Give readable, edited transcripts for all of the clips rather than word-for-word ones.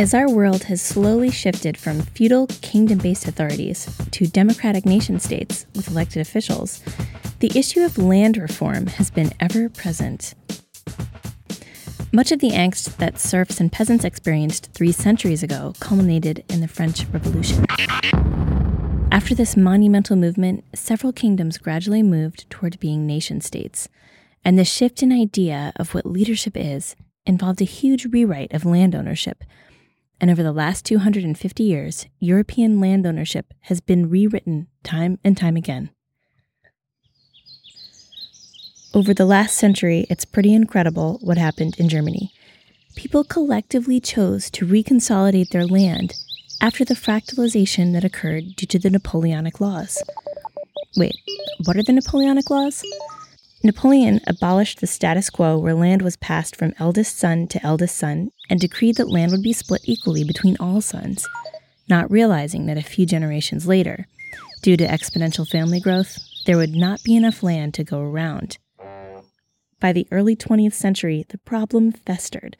As our world has slowly shifted from feudal kingdom-based authorities to democratic nation-states with elected officials, the issue of land reform has been ever-present. Much of the angst that serfs and peasants experienced 3 centuries ago culminated in the French Revolution. After this monumental movement, several kingdoms gradually moved toward being nation-states, and the shift in idea of what leadership is involved a huge rewrite of land ownership. And over the last 250 years, European land ownership has been rewritten time and time again. Over the last century, it's pretty incredible what happened in Germany. People collectively chose to reconsolidate their land after the fractalization that occurred due to the Napoleonic laws. Wait, what are the Napoleonic laws? Napoleon abolished the status quo where land was passed from eldest son to eldest son and decreed that land would be split equally between all sons, not realizing that a few generations later, due to exponential family growth, there would not be enough land to go around. By the early 20th century, the problem festered.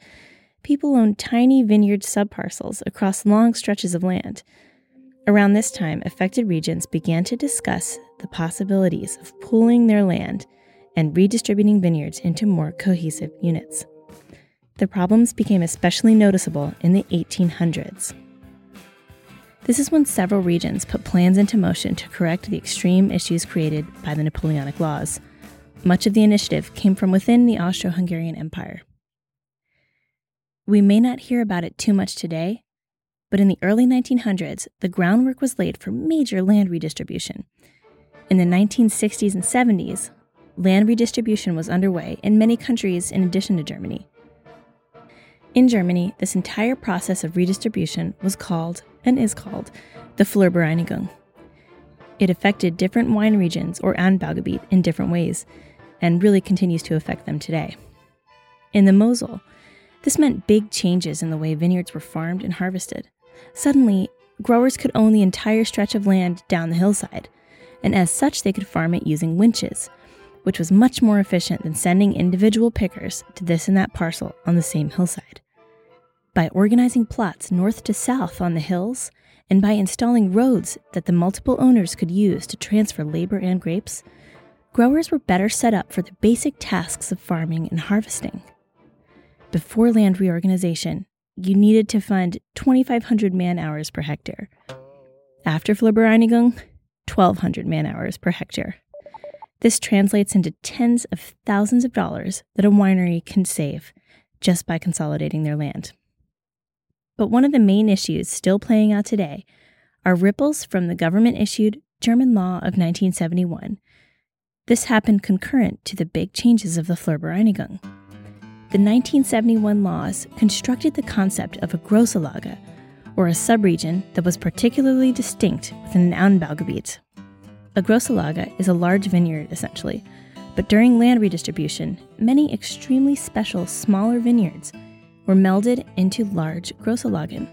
People owned tiny vineyard subparcels across long stretches of land. Around this time, affected regions began to discuss the possibilities of pooling their land and redistributing vineyards into more cohesive units. The problems became especially noticeable in the 1800s. This is when several regions put plans into motion to correct the extreme issues created by the Napoleonic laws. Much of the initiative came from within the Austro-Hungarian Empire. We may not hear about it too much today, but in the early 1900s, the groundwork was laid for major land redistribution. In the 1960s and 70s, land redistribution was underway in many countries in addition to Germany. In Germany, this entire process of redistribution was called, and is called, the Flurbereinigung. It affected different wine regions, or Anbaugebiete, in different ways, and really continues to affect them today. In the Mosel, this meant big changes in the way vineyards were farmed and harvested. Suddenly, growers could own the entire stretch of land down the hillside, and as such they could farm it using winches, which was much more efficient than sending individual pickers to this and that parcel on the same hillside. By organizing plots north to south on the hills, and by installing roads that the multiple owners could use to transfer labor and grapes, growers were better set up for the basic tasks of farming and harvesting. Before land reorganization, you needed to fund 2,500 man-hours per hectare. After Flurbereinigung, 1,200 man-hours per hectare. This translates into tens of thousands of dollars that a winery can save just by consolidating their land. But one of the main issues still playing out today are ripples from the government-issued German law of 1971. This happened concurrent to the big changes of the Flurbereinigung. The 1971 laws constructed the concept of a Grosslage, or a subregion that was particularly distinct within an Anbaugebiet. A Grosslage is a large vineyard, essentially, but during land redistribution, many extremely special smaller vineyards were melded into large Grosslagen.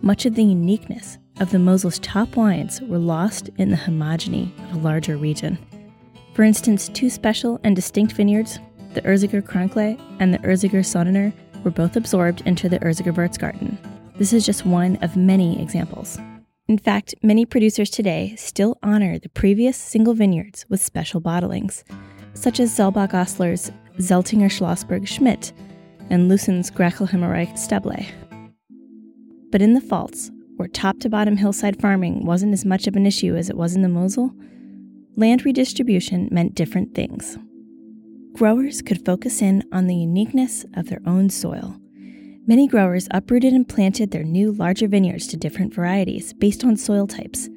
Much of the uniqueness of the Mosel's top wines were lost in the homogeny of a larger region. For instance, two special and distinct vineyards, the Erziger Krankle and the Erziger Sonnener, were both absorbed into the Erziger Wurzgarten. This is just one of many examples. In fact, many producers today still honor the previous single vineyards with special bottlings, such as Zellbach-Ostler's Zeltinger-Schlossberg-Schmidt and Lussen's Grachelheimer Stebel. But in the Pfalz, where top-to-bottom hillside farming wasn't as much of an issue as it was in the Mosel, land redistribution meant different things. Growers could focus in on the uniqueness of their own soil. Many growers uprooted and planted their new, larger vineyards to different varieties based on soil types.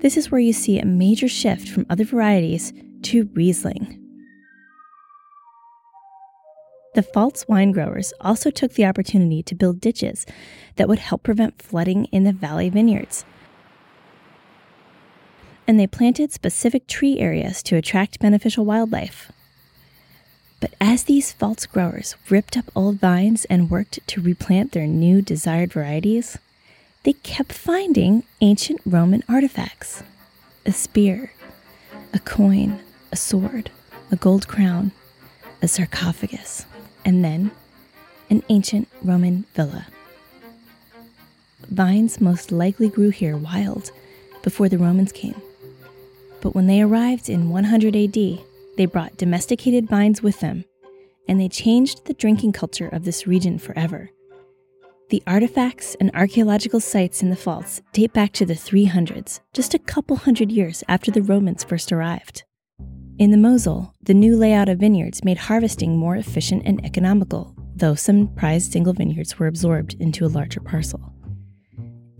This is where you see a major shift from other varieties to Riesling. The Pfalz wine growers also took the opportunity to build ditches that would help prevent flooding in the valley vineyards. And they planted specific tree areas to attract beneficial wildlife. But as these Pfalz growers ripped up old vines and worked to replant their new desired varieties, they kept finding ancient Roman artifacts. A spear, a coin, a sword, a gold crown, a sarcophagus, and then an ancient Roman villa. Vines most likely grew here wild before the Romans came. But when they arrived in 100 AD, they brought domesticated vines with them, and they changed the drinking culture of this region forever. The artifacts and archaeological sites in the Pfalz date back to the 300s, just a couple hundred years after the Romans first arrived. In the Mosel, the new layout of vineyards made harvesting more efficient and economical, though some prized single vineyards were absorbed into a larger parcel.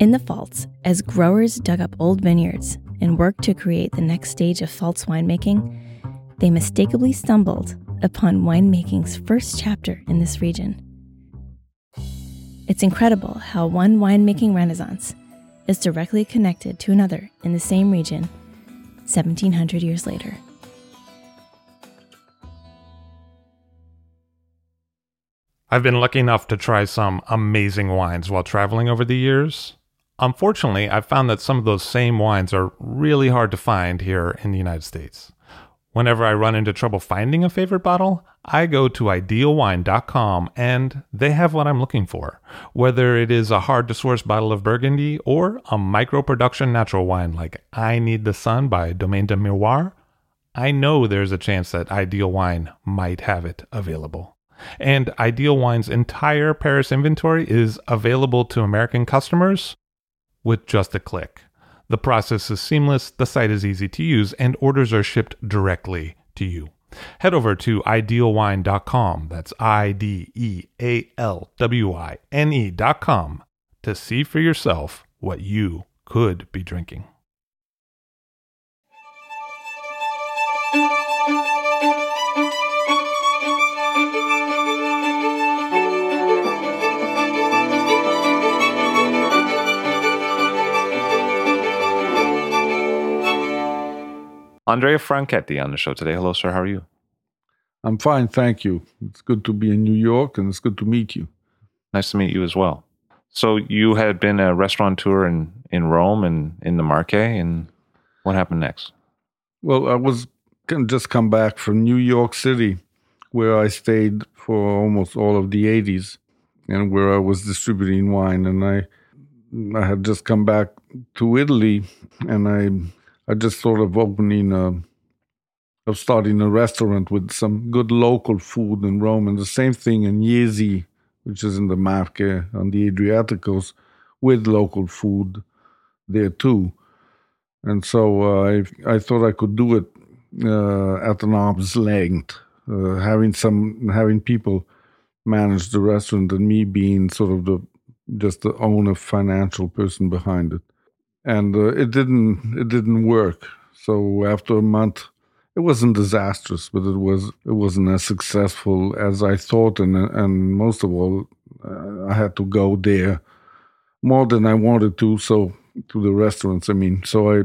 In the Pfalz, as growers dug up old vineyards and worked to create the next stage of Pfalz winemaking, they mistakenly stumbled upon winemaking's first chapter in this region. It's incredible how one winemaking renaissance is directly connected to another in the same region 1,700 years later. I've been lucky enough to try some amazing wines while traveling over the years. Unfortunately, I've found that some of those same wines are really hard to find here in the United States. Whenever I run into trouble finding a favorite bottle, I go to idealwine.com and they have what I'm looking for, whether it is a hard-to-source bottle of Burgundy or a micro-production natural wine like I Need the Sun by Domaine de Miroir. I know there's a chance that Ideal Wine might have it available. And Ideal Wine's entire Paris inventory is available to American customers with just a click. The process is seamless, the site is easy to use, and orders are shipped directly to you. Head over to idealwine.com, that's IDEALWINE.com, to see for yourself what you could be drinking. Andrea Franchetti on the show today. Hello, sir. How are you? I'm fine, thank you. It's good to be in New York, and it's good to meet you. Nice to meet you as well. So you had been a restaurateur in Rome and in the Marche, and what happened next? Well, I was just come back from New York City, where I stayed for almost all of the 80s, and where I was distributing wine. And I had just come back to Italy, and I just thought of starting a restaurant with some good local food in Rome, and the same thing in Jesi, which is in the Marche on the Adriaticos, with local food there too. And so I thought I could do it at an arm's length, having people manage the restaurant and me being sort of the owner, financial person behind it. And it didn't work. So after a month, it wasn't disastrous, but it wasn't as successful as I thought. And most of all, I had to go there more than I wanted to. So to the restaurants, I mean. So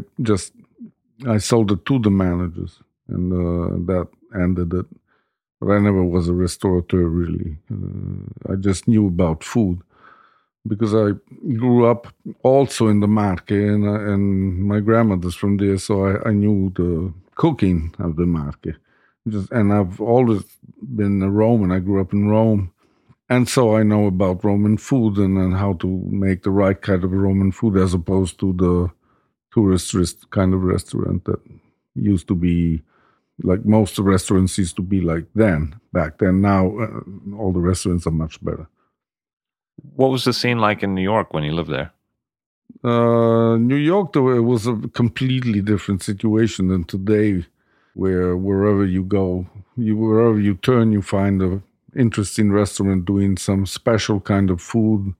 I sold it to the managers, and that ended it. But I never was a restaurateur really. I just knew about food. because I grew up also in the Marche, and my grandmother's from there, so I knew the cooking of the Marche. And I've always been a Roman. I grew up in Rome, and so I know about Roman food and how to make the right kind of Roman food as opposed to the tourist kind of restaurant that used to be, like most restaurants used to be like then, back then. Now all the restaurants are much better. What was the scene like in New York when you lived there? New York, though, it was a completely different situation than today, where wherever you go, wherever you turn, you find an interesting restaurant doing some special kind of food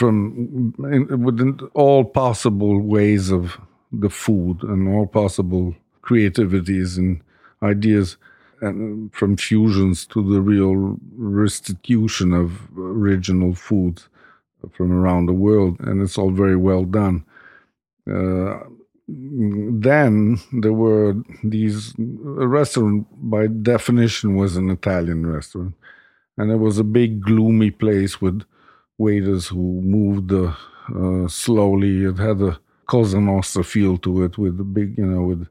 within all possible ways of the food and all possible creativities and ideas, and from fusions to the real restitution of original foods from around the world, and it's all very well done. Then there were a restaurant by definition was an Italian restaurant, and it was a big gloomy place with waiters who moved slowly. It had a Cosa Nostra feel to it, with the big, with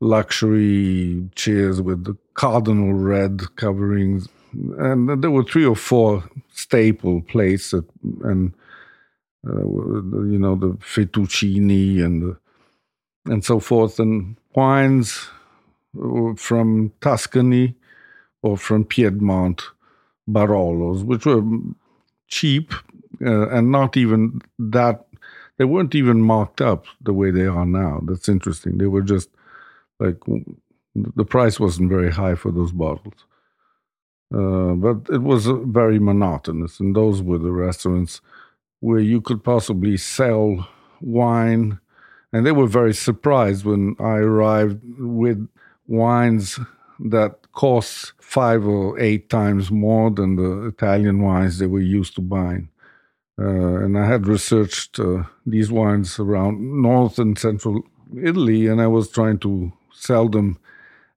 luxury chairs with the cardinal red coverings. And there were three or four staple plates, and the fettuccine and so forth, and wines from Tuscany or from Piedmont, Barolos, which were cheap and not even that. They weren't even marked up the way they are now. That's interesting. They were just like, the price wasn't very high for those bottles. But it was very monotonous, and those were the restaurants where you could possibly sell wine. And they were very surprised when I arrived with wines that cost 5 or 8 times more than the Italian wines they were used to buying. And I had researched these wines around north and central Italy, and I was trying to sell them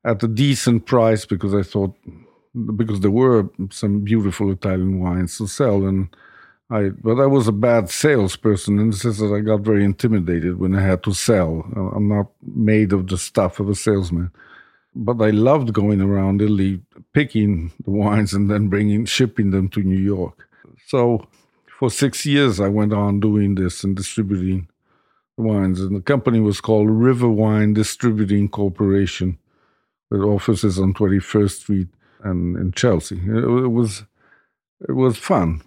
at a decent price because there were some beautiful Italian wines to sell, but I was a bad salesperson in the sense that I got very intimidated when I had to sell. I'm not made of the stuff of a salesman. But I loved going around Italy, picking the wines and then shipping them to New York. So for 6 years, I went on doing this and distributing the wines. And the company was called River Wine Distributing Corporation, with offices on 21st Street and in Chelsea. It was fun.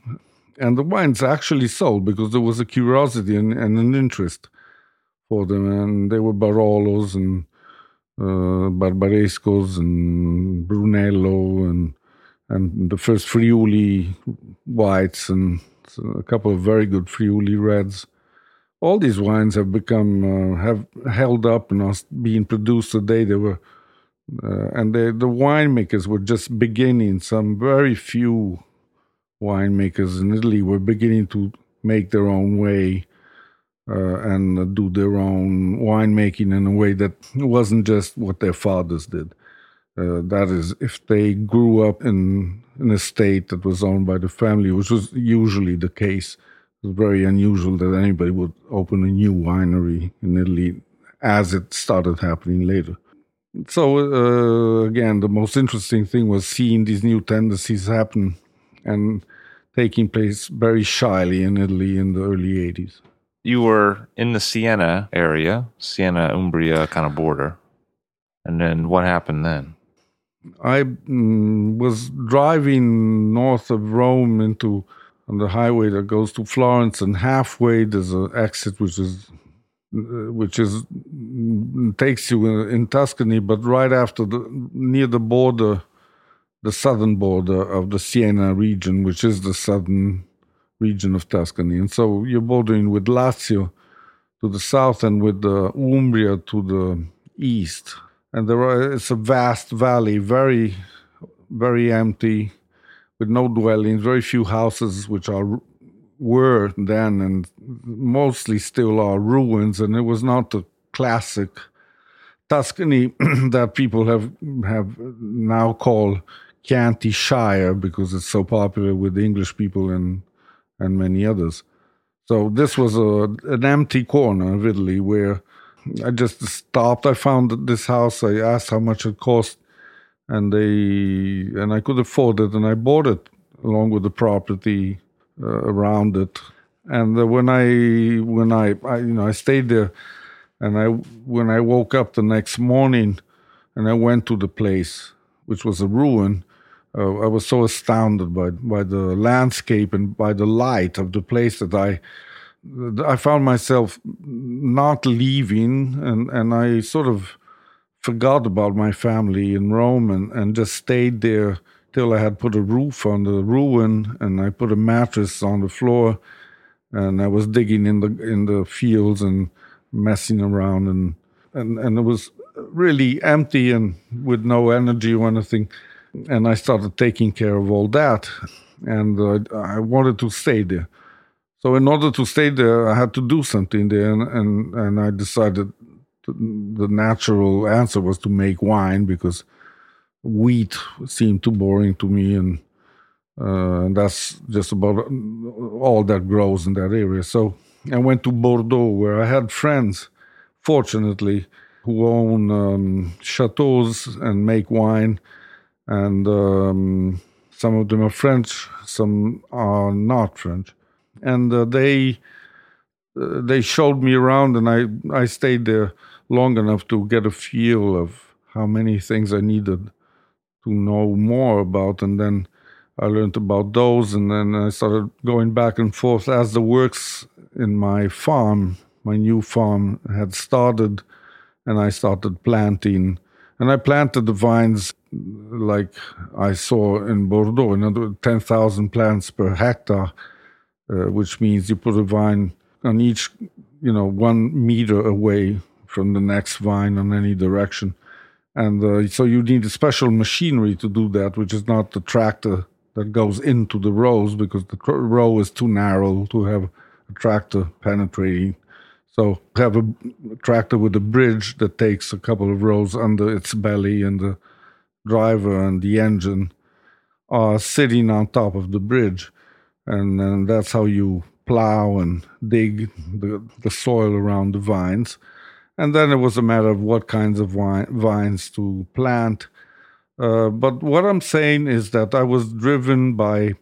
And the wines actually sold because there was a curiosity and an interest for them. And they were Barolos and Barbarescos and Brunello and the first Friuli whites and a couple of very good Friuli reds. All these wines have become, have held up and are being produced today. They were, the winemakers were just beginning. Some very few winemakers in Italy were beginning to make their own way and do their own winemaking in a way that wasn't just what their fathers did. That is, if they grew up in a state that was owned by the family, which was usually the case. It was very unusual that anybody would open a new winery in Italy, as it started happening later. So, again, the most interesting thing was seeing these new tendencies happen and taking place very shyly in Italy in the early 80s. You were in the Siena area, Siena-Umbria kind of border. And then what happened then? I was driving north of Rome on the highway that goes to Florence, and halfway there's an exit which takes you in Tuscany, but right after near the border, the southern border of the Siena region, which is the southern region of Tuscany. And so you're bordering with Lazio to the south and with the Umbria to the east. And it's a vast valley, very, very empty, with no dwellings, very few houses, which were then and mostly still are ruins. And it was not the classic Tuscany that people have now called Chianti Shire, because it's so popular with the English people and many others. So this was an empty corner of Italy where I just stopped. I found this house. I asked how much it cost, and I could afford it, and I bought it along with the property around it. And when I stayed there, and when I woke up the next morning, and I went to the place, which was a ruin, I was so astounded by the landscape and by the light of the place that I found myself not leaving, and I sort of forgot about my family in Rome and just stayed there till I had put a roof on the ruin, and I put a mattress on the floor, and I was digging in the fields and messing around, and it was really empty and with no energy or anything. And I started taking care of all that, and I wanted to stay there. So in order to stay there, I had to do something there, and I decided the natural answer was to make wine, because wheat seemed too boring to me, and that's just about all that grows in that area. So I went to Bordeaux, where I had friends, fortunately, who own chateaus and make wine. And some of them are French, some are not French. And they showed me around, and I stayed there long enough to get a feel of how many things I needed to know more about. And then I learned about those, and then I started going back and forth as the works in my new farm, had started, and I started planting. And I planted the vines like I saw in Bordeaux, another 10,000 plants per hectare, which means you put a vine on each, 1 meter away from the next vine on any direction. And so you need a special machinery to do that, which is not the tractor that goes into the rows, because the row is too narrow to have a tractor penetrating. So have a tractor with a bridge that takes a couple of rows under its belly, and the driver and the engine are sitting on top of the bridge. And that's how you plow and dig the soil around the vines. And then it was a matter of what kinds of vines to plant. But what I'm saying is that I was driven by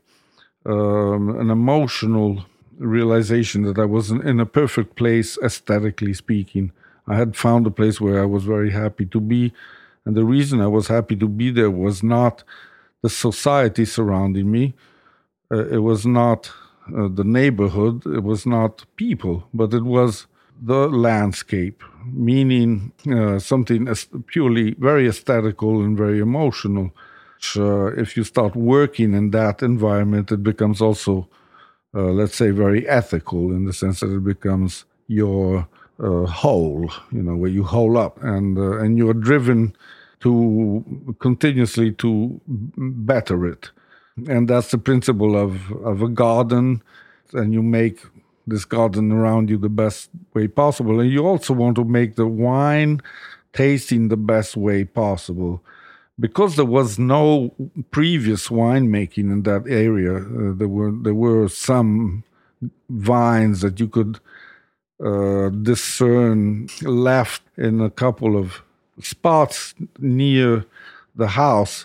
an emotional realization that I wasn't in a perfect place, aesthetically speaking. I had found a place where I was very happy to be, and the reason I was happy to be there was not the society surrounding me, it was not the neighborhood, it was not people, but it was the landscape, meaning something as purely very aesthetical and very emotional. If you start working in that environment, it becomes also let's say, very ethical, in the sense that it becomes your whole, where you hole up, and you are driven to continuously to better it. And that's the principle of a garden, and you make this garden around you the best way possible. And you also want to make the wine tasting the best way possible. Because there was no previous winemaking in that area, there were some vines that you could discern left in a couple of spots near the house,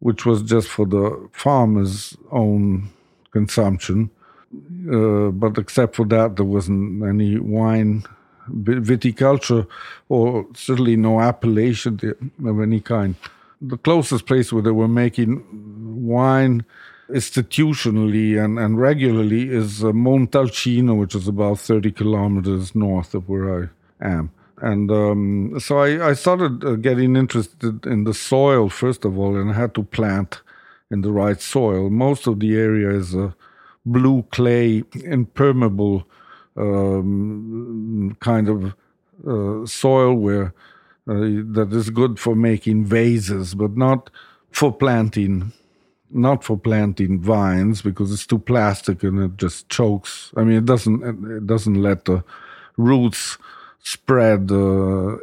which was just for the farmer's own consumption. But except for that, there wasn't any wine viticulture, or certainly no appellation of any kind. The closest place where they were making wine institutionally and regularly is Montalcino, which is about 30 kilometers north of where I am. And so I started getting interested in the soil, first of all, and I had to plant in the right soil. Most of the area is a blue clay, impermeable kind of soil where that is good for making vases, but not for planting vines, because it's too plastic and it just chokes. I mean, it doesn't let the roots spread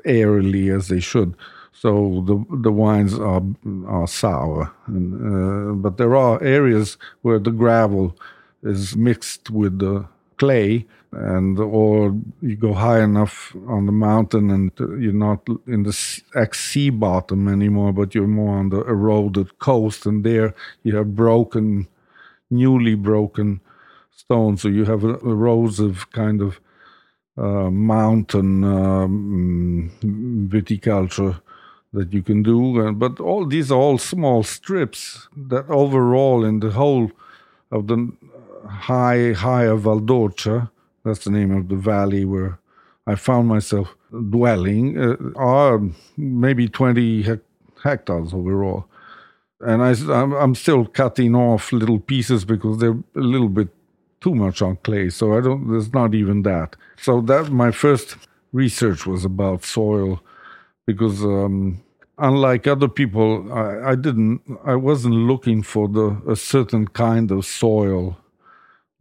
airily as they should. So the wines are sour. But there are areas where the gravel is mixed with the clay, and or you go high enough on the mountain and you're not in the ex-sea bottom anymore, but you're more on the eroded coast, and there you have broken, newly broken stone. So you have an erosive kind of mountain viticulture that you can do. But all these are all small strips that overall in the whole of the higher Valdorcia, that's the name of the valley where I found myself dwelling, are maybe 20 hectares overall. And I'm still cutting off little pieces because they're a little bit too much on clay. So there's not even that. So that my first research was about soil, because unlike other people, I wasn't looking for a certain kind of soil,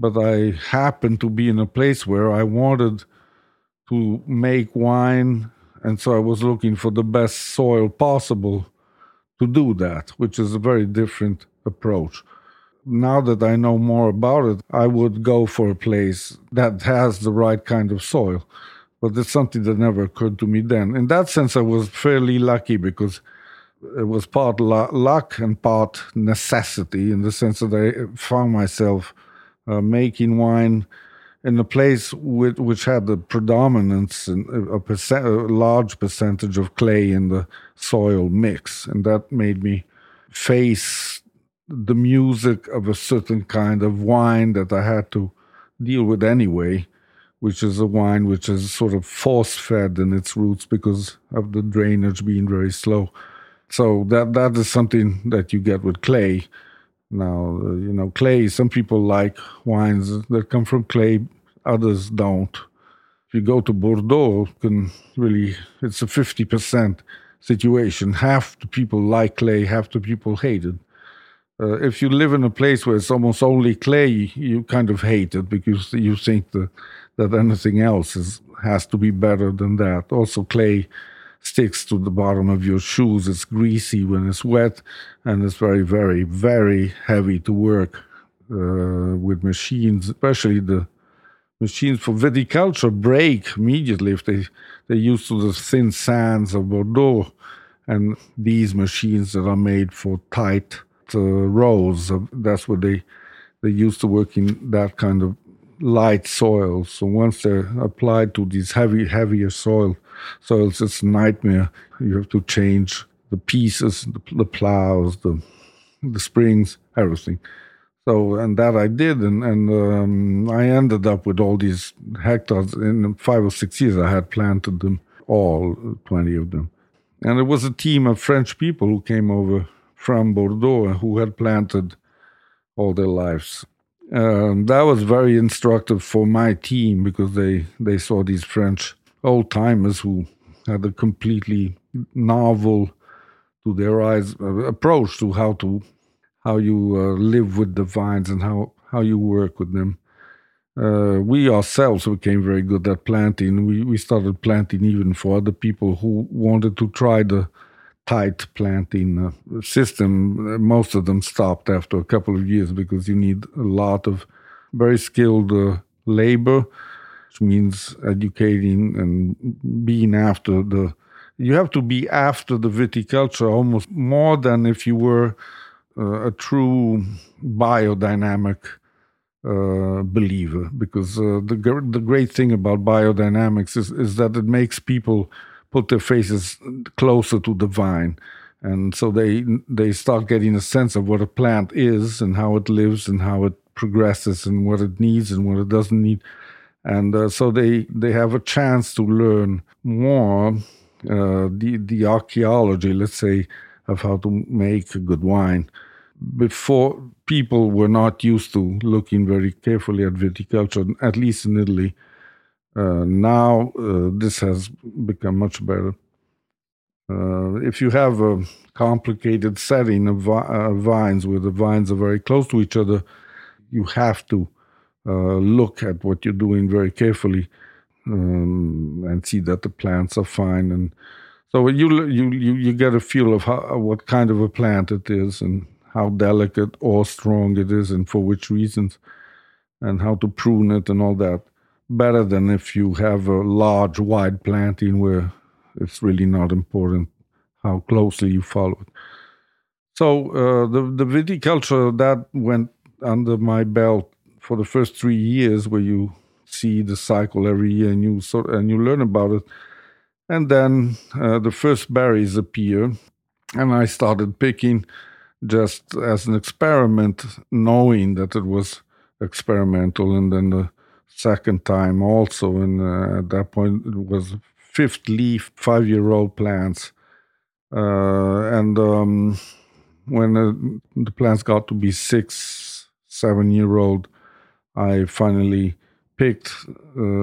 but I happened to be in a place where I wanted to make wine, and so I was looking for the best soil possible to do that, which is a very different approach. Now that I know more about it, I would go for a place that has the right kind of soil. But it's something that never occurred to me then. In that sense, I was fairly lucky, because it was part luck and part necessity, in the sense that I found myself making wine in a place which had the predominance and a large percentage of clay in the soil mix. And that made me face the music of a certain kind of wine that I had to deal with anyway, which is a wine which is sort of force-fed in its roots because of the drainage being very slow. So that is something that you get with clay. Now, clay, some people like wines that come from clay, others don't. If you go to Bordeaux, it's a 50% situation. Half the people like clay, half the people hate it. If you live in a place where it's almost only clay, you kind of hate it because you think that anything else has to be better than that. Also, clay sticks to the bottom of your shoes. It's greasy when it's wet, and it's very, very, very heavy to work with machines, especially the machines for viticulture break immediately if they're used to the thin sands of Bordeaux, and these machines that are made for tight rows. That's what they used to work in, that kind of light soil. So once they're applied to these heavier soils, it's a nightmare. You have to change the pieces, the plows, the springs, everything. So, and that I did, and I ended up with all these hectares. In 5 or 6 years, I had planted them all, 20 of them. And it was a team of French people who came over from Bordeaux, who had planted all their lives. That was very instructive for my team, because they saw these French old-timers who had a completely novel, to their eyes, approach to how you live with the vines and how you work with them. We ourselves became very good at planting. We started planting even for other people who wanted to try the tight planting system. Most of them stopped after a couple of years because you need a lot of very skilled labor, which means educating and being after you have to be after the viticulture almost more than if you were a true biodynamic believer, because the great thing about biodynamics is that it makes people put their faces closer to the vine. And so they start getting a sense of what a plant is and how it lives and how it progresses and what it needs and what it doesn't need. And so they have a chance to learn more the archaeology, let's say, of how to make a good wine. Before, people were not used to looking very carefully at viticulture, at least in Italy. Now this has become much better. If you have a complicated setting of vines where the vines are very close to each other, you have to look at what you're doing very carefully and see that the plants are fine. And so you get a feel of what kind of a plant it is and how delicate or strong it is and for which reasons. and how to prune it and all that, better than if you have a large, wide planting where it's really not important how closely you follow it. So the viticulture, that went under my belt for the first 3 years, where you see the cycle every year and you learn about it. And then the first berries appear, and I started picking just as an experiment, knowing that it was experimental. And then the second time also, and at that point it was fifth leaf, 5-year-old plants. When the plants got to be 6-7-year-old, I finally picked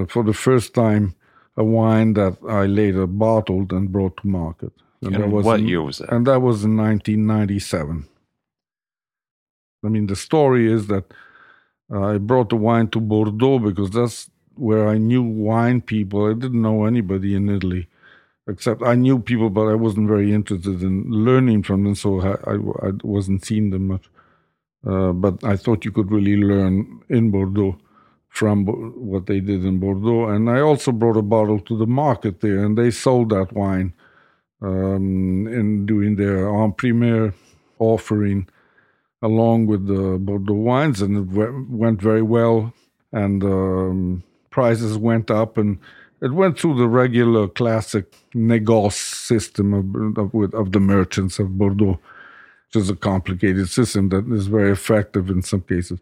for the first time a wine that I later bottled and brought to market. And was what year was that? And that was in 1997. I mean, the story is that I brought the wine to Bordeaux because that's where I knew wine people. I didn't know anybody in Italy, except I knew people, but I wasn't very interested in learning from them, so I wasn't seeing them much. But I thought you could really learn in Bordeaux from what they did in Bordeaux. And I also brought a bottle to the market there, and they sold that wine in doing their en-primeur offering along with the Bordeaux wines, and it went very well, and prices went up, and it went through the regular classic négoce system of the merchants of Bordeaux, which is a complicated system that is very effective in some cases.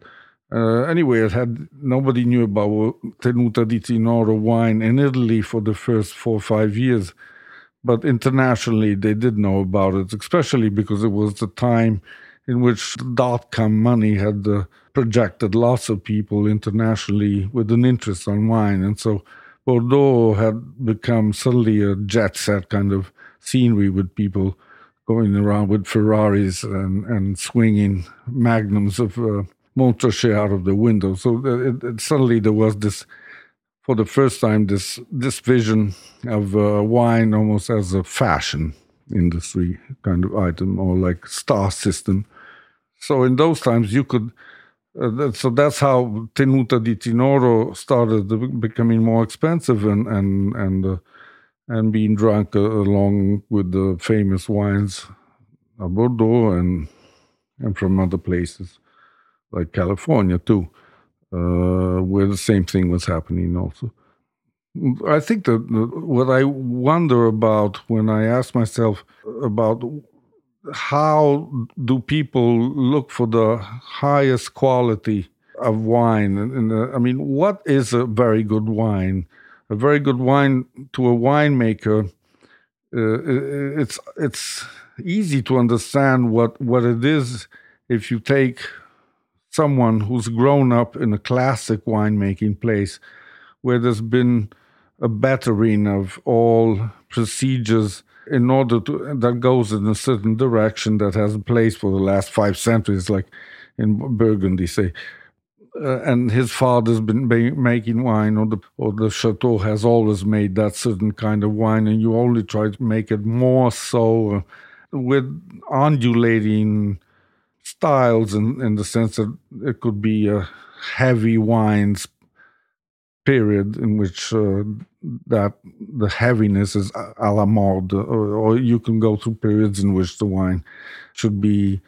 Anyway, it had nobody knew about Tenuta di Trinoro wine in Italy for the first 4 or 5 years, but internationally they did know about it, especially because it was the time in which dot-com money had projected lots of people internationally with an interest on wine. And so Bordeaux had become suddenly a jet-set kind of scenery with people going around with Ferraris and swinging magnums of Montrachet out of the window. So suddenly there was this, for the first time, this vision of wine almost as a fashion industry kind of item, or like star system. So in those times you could, so that's how Tenuta di Trinoro started becoming more expensive and being drunk along with the famous wines of Bordeaux and from other places like California too, where the same thing was happening also. I think that what I wonder about when I ask myself about how do people look for the highest quality of wine, and I mean, what is a very good wine? A very good wine to a winemaker, it's easy to understand what it is if you take someone who's grown up in a classic winemaking place where there's been a battering of all procedures in order to that goes in a certain direction that has a place for the last 5 centuries, like in Burgundy, say. And his father's been making wine, or the chateau has always made that certain kind of wine, and you only try to make it more so with undulating styles in the sense that it could be a heavy wines period in which that the heaviness is a la mode, or you can go through periods in which the wine should be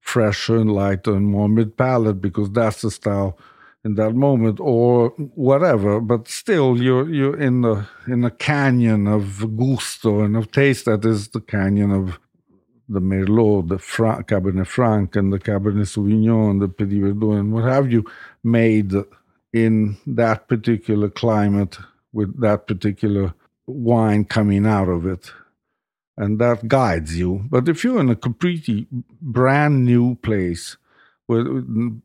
fresher and lighter and more mid-palate because that's the style in that moment, or whatever. But still, you're in a canyon of gusto and of taste that is the canyon of the Merlot, the Cabernet Franc, and the Cabernet Sauvignon, and the Petit Verdot, and what have you made in that particular climate with that particular wine coming out of it. And that guides you. But if you're in a completely brand new place where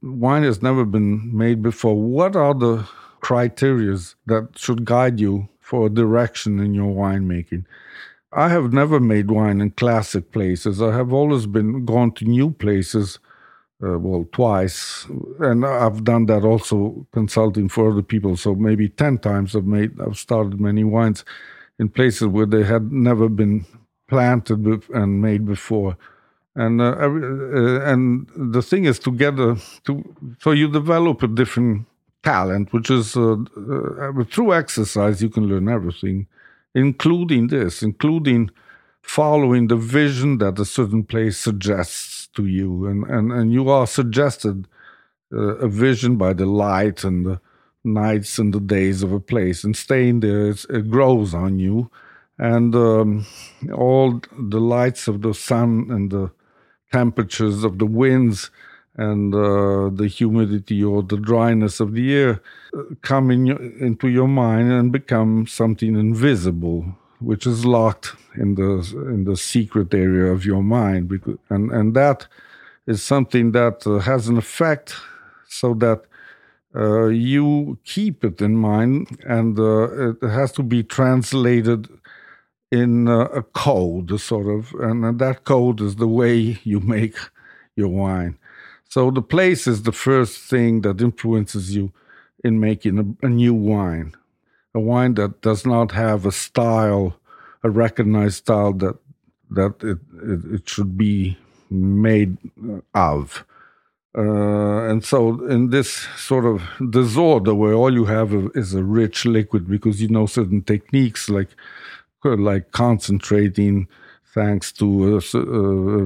wine has never been made before, what are the criteria that should guide you for a direction in your winemaking? I have never made wine in classic places. I have always gone to new places. Twice, and I've done that also consulting for other people. So maybe 10 times I've started many wines in places where they had never been planted and made before. And the thing is so you develop a different talent, which is through exercise you can learn everything, including this, including following the vision that a certain place suggests to you. And you are suggested a vision by the light and the nights and the days of a place. And staying there, it grows on you. And all the lights of the sun and the temperatures of the winds and the humidity or the dryness of the air come into your mind and become something invisible, which is locked in the secret area of your mind. And that is something that has an effect so that you keep it in mind, and it has to be translated in a code, sort of, and that code is the way you make your wine. So the place is the first thing that influences you in making a new wine, a wine that does not have a style, a recognized style that it should be made of. And so in this sort of disorder where all you have is a rich liquid, because you know certain techniques like concentrating thanks to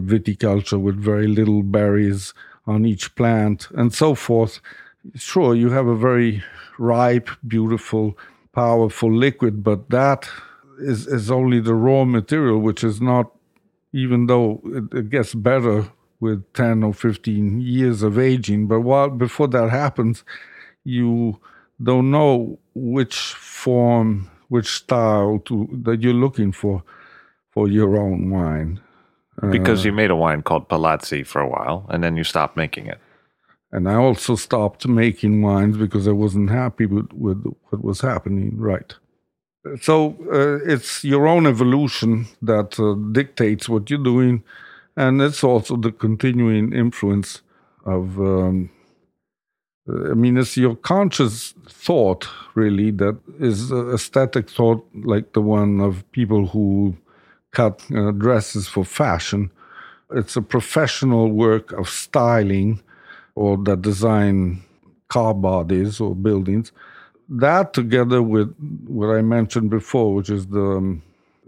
viticulture with very little berries on each plant and so forth. Sure, you have a very ripe, beautiful, powerful liquid, but that is only the raw material, which is not, even though it gets better with 10 or 15 years of aging. But while before that happens, you don't know which form, which style that you're looking for your own wine. Because you made a wine called Palazzi for a while, and then you stopped making it. And I also stopped making wines because I wasn't happy with what was happening, right? So it's your own evolution that dictates what you're doing, and it's also the continuing influence of... it's your conscious thought, really, that is aesthetic thought, like the one of people who cut dresses for fashion. It's a professional work of styling, or that design car bodies or buildings. That, together with what I mentioned before, which is the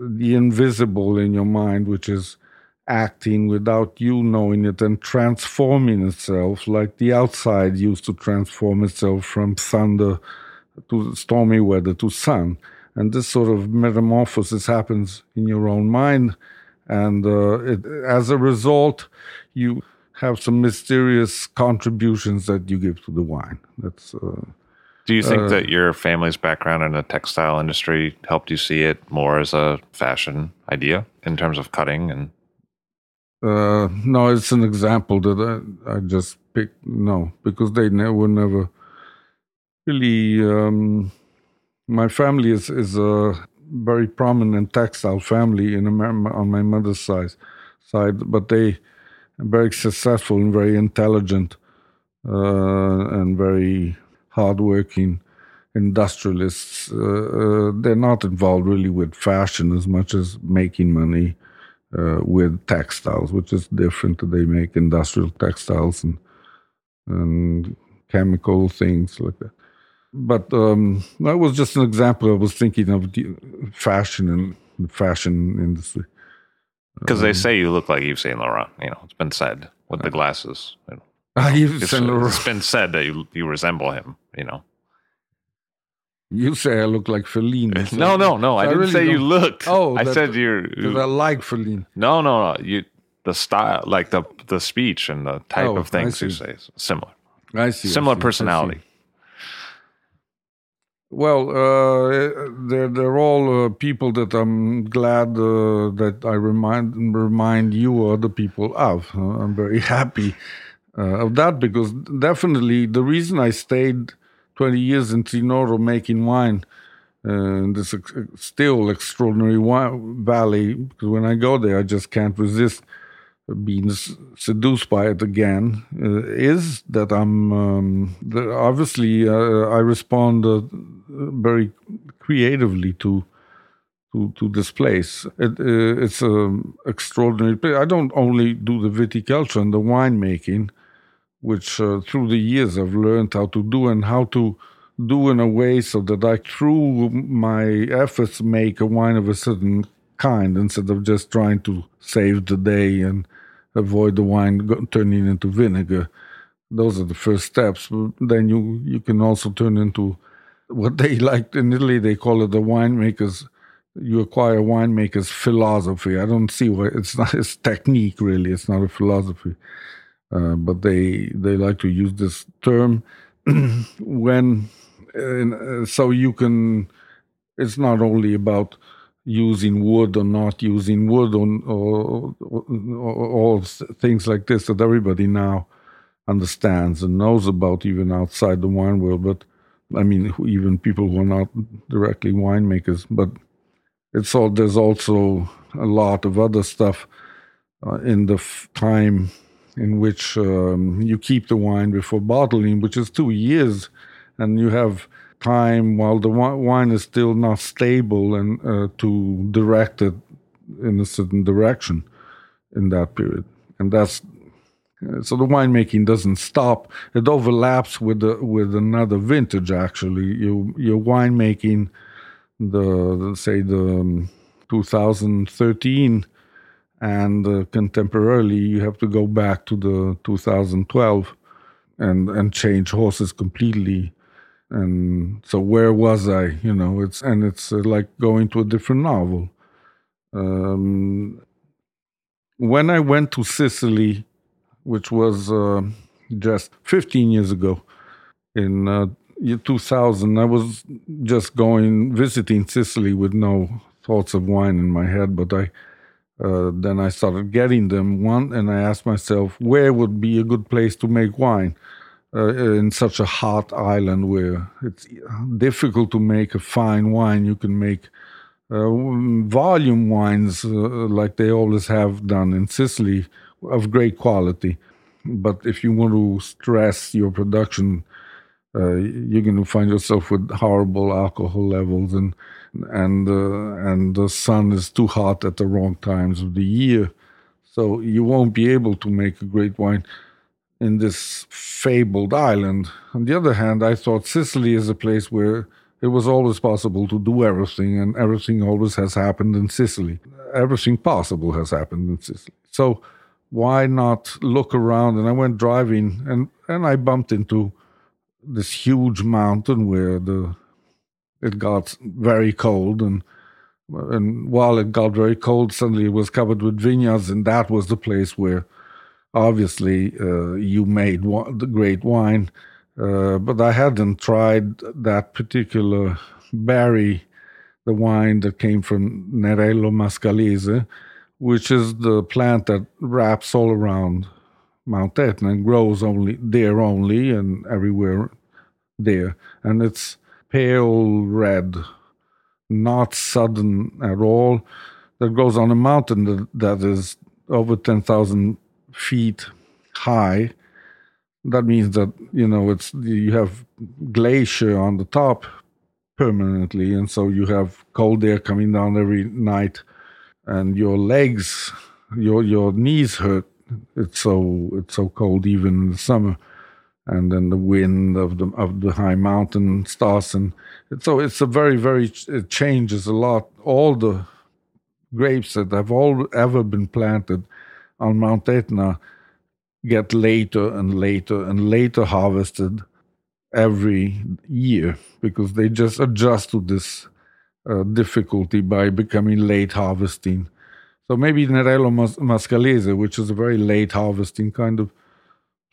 invisible in your mind, which is acting without you knowing it and transforming itself like the outside used to transform itself from thunder to stormy weather to sun. And this sort of metamorphosis happens in your own mind. And as a result, you have some mysterious contributions that you give to the wine. That's... Do you think that your family's background in the textile industry helped you see it more as a fashion idea in terms of cutting and... No, it's an example that I just picked. No, because they were never really... my family is a very prominent textile family on my mother's side, but they are very successful and very intelligent and very hardworking industrialists. They're not involved really with fashion as much as making money. With textiles, which is different. They make industrial textiles and chemical things like that. But that was just an example. I was thinking of fashion and the fashion industry. Because they say you look like Yves Saint Laurent. You know, it's been said with the glasses. You know, Yves Saint Laurent. It's been said that you resemble him, you know. You say I look like Fellini. So no. I didn't really say you looked. Oh, I said you're... Because I like Fellini. No. The style, like the speech and the type of things you say is similar. I see. Similar personality. I see. Well, they're all people that I'm glad that I remind you other people of. I'm very happy of that, because definitely the reason I stayed 20 years in Trinoro making wine in this still extraordinary valley, because when I go there I just can't resist being seduced by it again, is that I'm obviously I respond very creatively to this place. It's an extraordinary place. I don't only do the viticulture and the winemaking, which through the years I've learned how to do and how to do in a way so that I, through my efforts, make a wine of a certain kind instead of just trying to save the day and avoid the wine turning into vinegar. Those are the first steps. Then you can also turn into what they like in Italy. They call it the winemaker's. You acquire a winemaker's philosophy. I don't see why it's not. It's technique, really. It's not a philosophy. But they like to use this term when. So you can. It's not only about using wood or not using wood or all things like this that everybody now understands and knows about, even outside the wine world. But I mean, even people who are not directly winemakers. But it's all. There's also a lot of other stuff in the time in which you keep the wine before bottling, which is 2 years, and you have time while the wine is still not stable and to direct it in a certain direction in that period. And that's so the winemaking doesn't stop. It overlaps with another vintage. Actually, your winemaking, the 2013. And contemporarily, you have to go back to the 2012 and change horses completely. And so, where was I? You know, it's like going to a different novel. When I went to Sicily, which was just 15 years ago, in 2000, I was just visiting Sicily with no thoughts of wine in my head, but then I started getting them one, and I asked myself, where would be a good place to make wine in such a hot island where it's difficult to make a fine wine? You can make volume wines like they always have done in Sicily of great quality. But if you want to stress your production, you're going to find yourself with horrible alcohol levels, and the sun is too hot at the wrong times of the year, so you won't be able to make a great wine in this fabled island. On the other hand, I thought Sicily is a place where it was always possible to do everything, and everything always has happened in Sicily. Everything possible has happened in Sicily. So why not look around? And I went driving, and I bumped into this huge mountain where it got very cold, and while it got very cold, suddenly it was covered with vineyards, and that was the place where, obviously, you made the great wine. But I hadn't tried that particular berry, the wine that came from Nerello Mascalese, which is the plant that wraps all around Mount Etna and grows only there and everywhere there. And it's pale red, not sudden at all, that grows on a mountain that is over 10,000 feet high. That means that, you know, you have glacier on the top permanently, and so you have cold air coming down every night, and your legs, your knees hurt. It's so cold even in the summer, and then the wind of the high mountain starts, and so it's a very, very, it changes a lot. All the grapes that have ever been planted on Mount Etna get later and later and later harvested every year, because they just adjust to this difficulty by becoming late harvesting. So maybe Nerello Mascalese, which is a very late harvesting kind of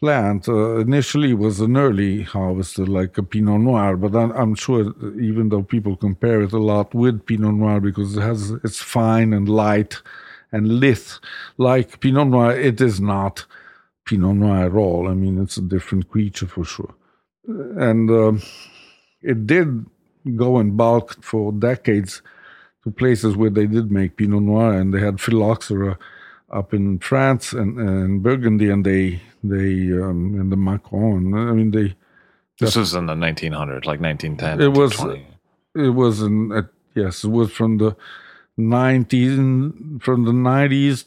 plant, initially was an early harvester like a Pinot Noir, but I'm sure, even though people compare it a lot with Pinot Noir because it's fine and light and lithe, like Pinot Noir, it is not Pinot Noir at all. I mean, it's a different creature for sure. And it did go in bulk for decades to places where they did make Pinot Noir, and they had phylloxera up in France and Burgundy, and they and the Macon. I mean, they. This was in the 1900s, like 1910. It was from the 90s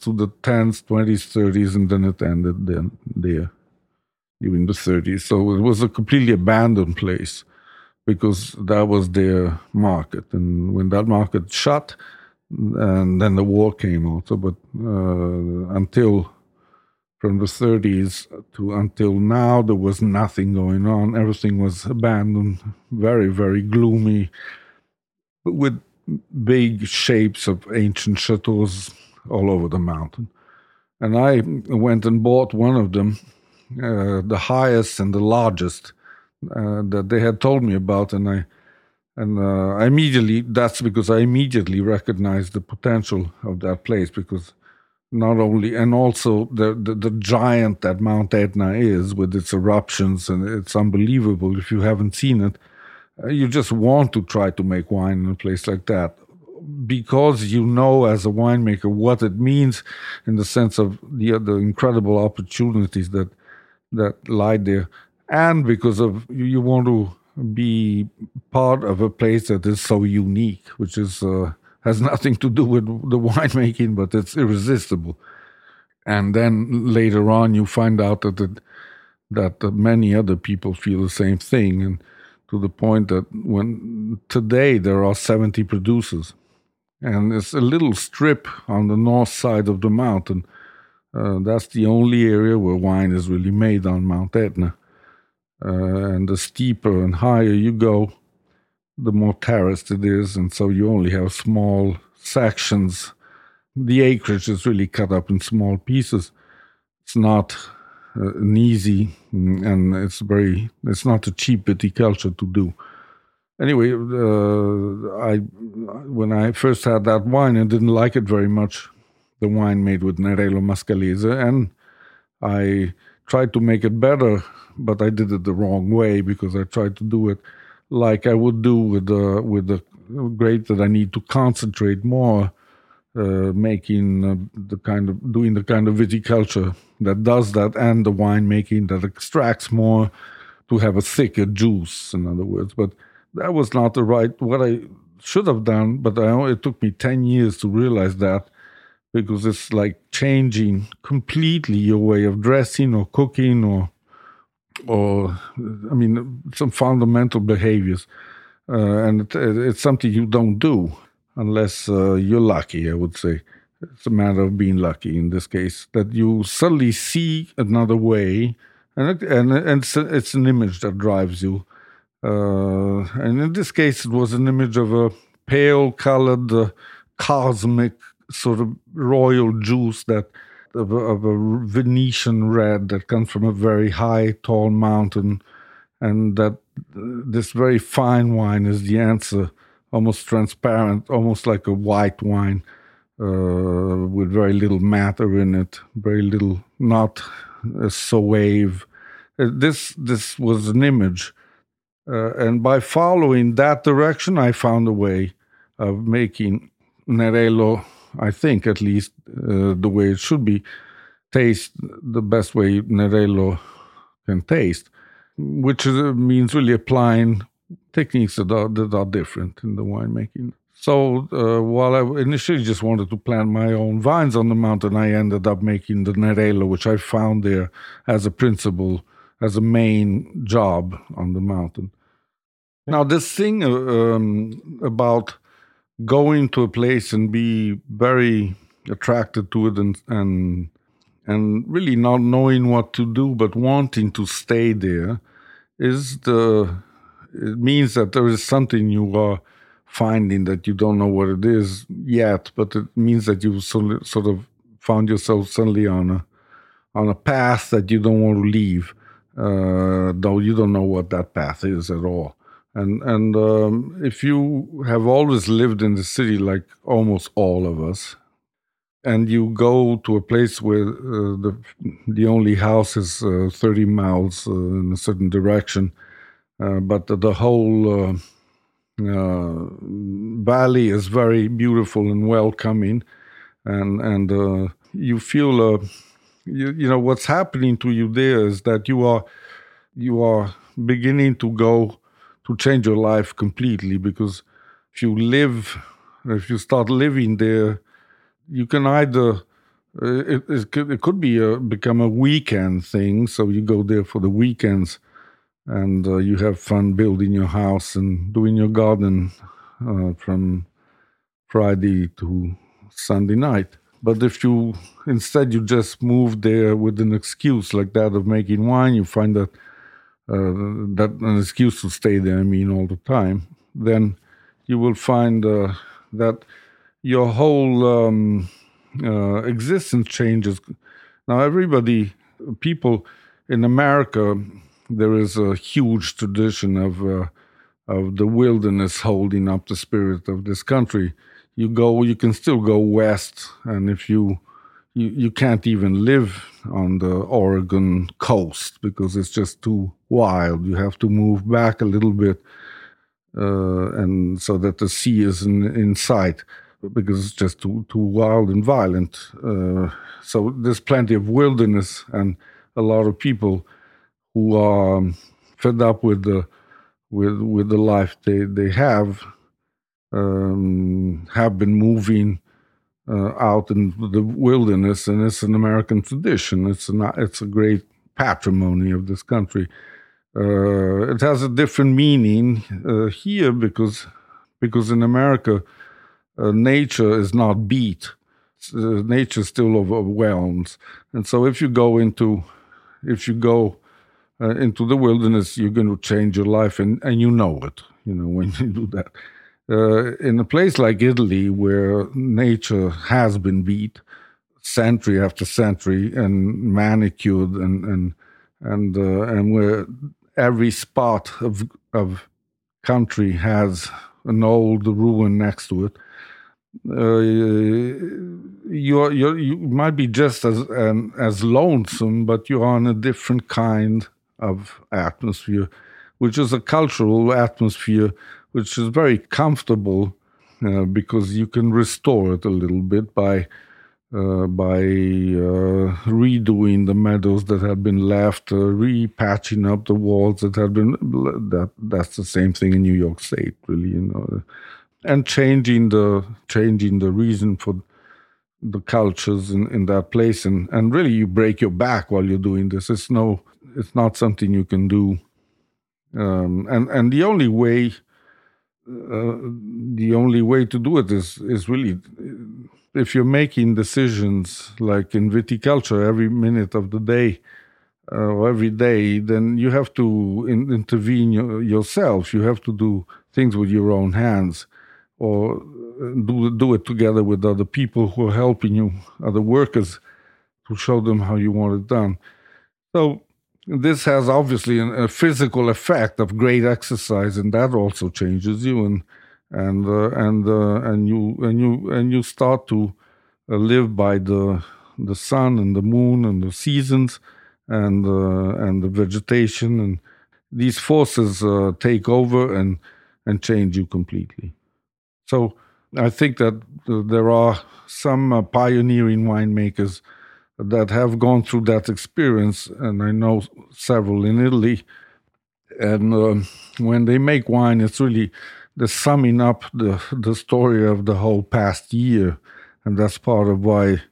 to the 10s, 20s, 30s, and then it ended then there, even the 30s. So it was a completely abandoned place. because that was their market. And when that market shut, and then the war came also, but until from the 30s to until now, there was nothing going on. Everything was abandoned, very, very gloomy, with big shapes of ancient chateaus all over the mountain. And I went and bought one of them, the highest and the largest that they had told me about, and I immediately, that's because I immediately recognized the potential of that place, because not only, and also the giant that Mount Etna is with its eruptions, and it's unbelievable if you haven't seen it. You just want to try to make wine in a place like that, because you know as a winemaker what it means in the sense of the incredible opportunities that lie there, and because of you want to be part of a place that is so unique, which is has nothing to do with the winemaking, but it's irresistible. And then later on you find out that many other people feel the same thing, and to the point that when today there are 70 producers. And it's a little strip on the north side of the mountain. That's the only area where wine is really made on Mount Etna. And the steeper and higher you go, the more terraced it is. And so you only have small sections. The acreage is really cut up in small pieces. It's not an easy, and it's not a cheap viticulture to do. Anyway, when I first had that wine, I didn't like it very much, the wine made with Nerello Mascalese, and I tried to make it better, but I did it the wrong way, because I tried to do it like I would do with the grape that I need to concentrate more, doing the kind of viticulture that does that, and the winemaking that extracts more to have a thicker juice, in other words, but. That was not the right, what I should have done, but it took me 10 years to realize that, because it's like changing completely your way of dressing or cooking or I mean, some fundamental behaviors. And it's something you don't do unless you're lucky, I would say. It's a matter of being lucky in this case, that you suddenly see another way, and it's an image that drives you. And in this case, it was an image of a pale-colored, cosmic sort of royal juice of a Venetian red that comes from a very high, tall mountain, and that this very fine wine is the answer, almost transparent, almost like a white wine with very little matter in it, very little, not suave. This was an image. And by following that direction, I found a way of making Nerello, I think at least, the way it should be, taste the best way Nerello can taste, which means really applying techniques that are different in the winemaking. So while I initially just wanted to plant my own vines on the mountain, I ended up making the Nerello, which I found there as a principle, as a main job on the mountain. Now, this thing about going to a place and be very attracted to it and really not knowing what to do but wanting to stay there it means that there is something you are finding that you don't know what it is yet, but it means that you sort of found yourself suddenly on a path that you don't want to leave. Though you don't know what that path is at all. And if you have always lived in the city, like almost all of us, and you go to a place where the only house is 30 miles in a certain direction, but the whole valley is very beautiful and welcoming, and you feel You know what's happening to you there is that you are beginning to go to change your life completely, because if you start living there, you can either it could become a weekend thing, so you go there for the weekends, and you have fun building your house and doing your garden from Friday to Sunday night. But if you instead you just move there with an excuse like that of making wine, you find that that an excuse to stay there, I mean, all the time, then you will find that your whole existence changes. Now, people in America, there is a huge tradition of the wilderness holding up the spirit of this country. You can still go west, and if you can't even live on the Oregon coast because it's just too wild. You have to move back a little bit, and so that the sea is in sight, because it's just too wild and violent. So there's plenty of wilderness, and a lot of people who are fed up with the life they have been moving out in the wilderness, and it's an American tradition. It's a great patrimony of this country. It has a different meaning here because in America, nature is not beat. Nature still overwhelms, and so if you go into the wilderness, you're going to change your life, and you know it. You know when you do that. In a place like Italy, where nature has been beat century after century and manicured, and where every spot of country has an old ruin next to it, you might be just as lonesome, but you're on a different kind of atmosphere, which is a cultural atmosphere, which is very comfortable because you can restore it a little bit by redoing the meadows that had been left, repatching up the walls that had been. That's the same thing in New York State, really, you know, and changing the reason for the cultures in that place, and really you break your back while you're doing this. It's not something you can do, and the only way. The only way to do it is really if you're making decisions like in viticulture every minute of the day or every day, then you have to intervene yourself. You have to do things with your own hands or do it together with other people who are helping you, other workers, to show them how you want it done. So this has obviously a physical effect of great exercise, and that also changes you, and you start to live by the sun and the moon and the seasons and the vegetation, and these forces take over and change you completely. So I think that there are some pioneering winemakers that have gone through that experience, and I know several in Italy. And when they make wine, it's really the summing up the story of the whole past year, and that's part of why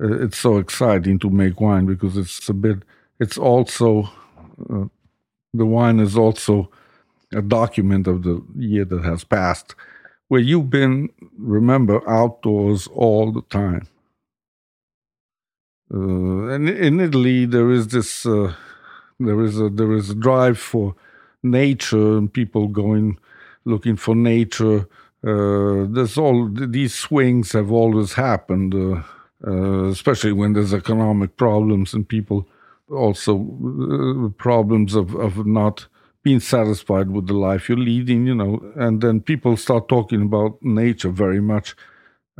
it's so exciting to make wine, because the wine is also a document of the year that has passed, where you've been, remember, outdoors all the time. And in Italy, there is a drive for nature, and people going looking for nature. There's all these swings have always happened, especially when there's economic problems and people also problems of not being satisfied with the life you're leading, you know. And then people start talking about nature very much.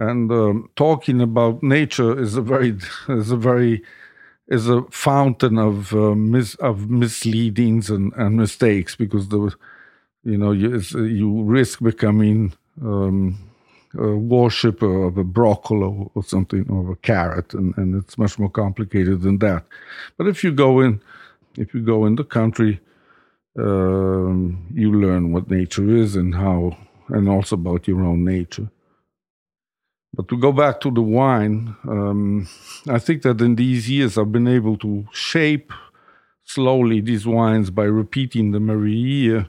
And talking about nature is a fountain of misleadings and mistakes, because you risk becoming a worshipper of a broccoli or something, or a carrot, and it's much more complicated than that. But if you go in the country, you learn what nature is and how, and also about your own nature. But to go back to the wine, I think that in these years I've been able to shape slowly these wines by repeating the Merlier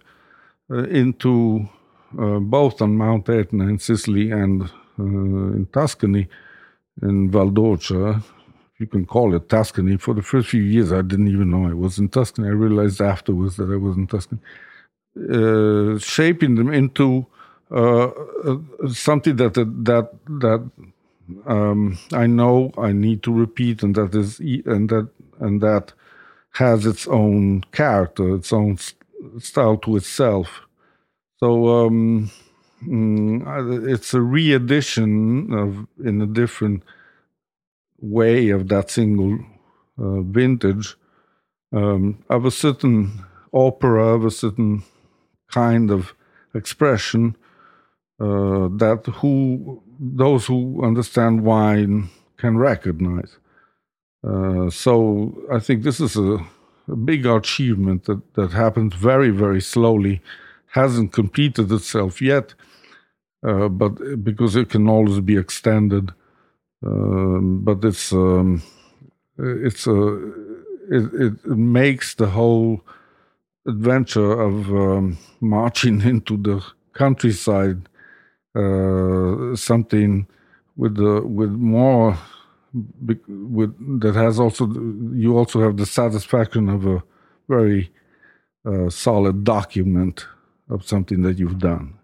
into both on Mount Etna in Sicily and in Tuscany, in Valdorcia. You can call it Tuscany. For the first few years, I didn't even know I was in Tuscany. I realized afterwards that I was in Tuscany. Shaping them into something that I know I need to repeat, and that has its own character, its own style to itself. So it's a re-edition in a different way of that single vintage of a certain opera, of a certain kind of expression that those who understand wine can recognize. So I think this is a big achievement that happens very, very slowly, hasn't completed itself yet, but because it can always be extended. But it makes the whole adventure of marching into the countryside something that has also, you also have the satisfaction of a very solid document of something that you've done.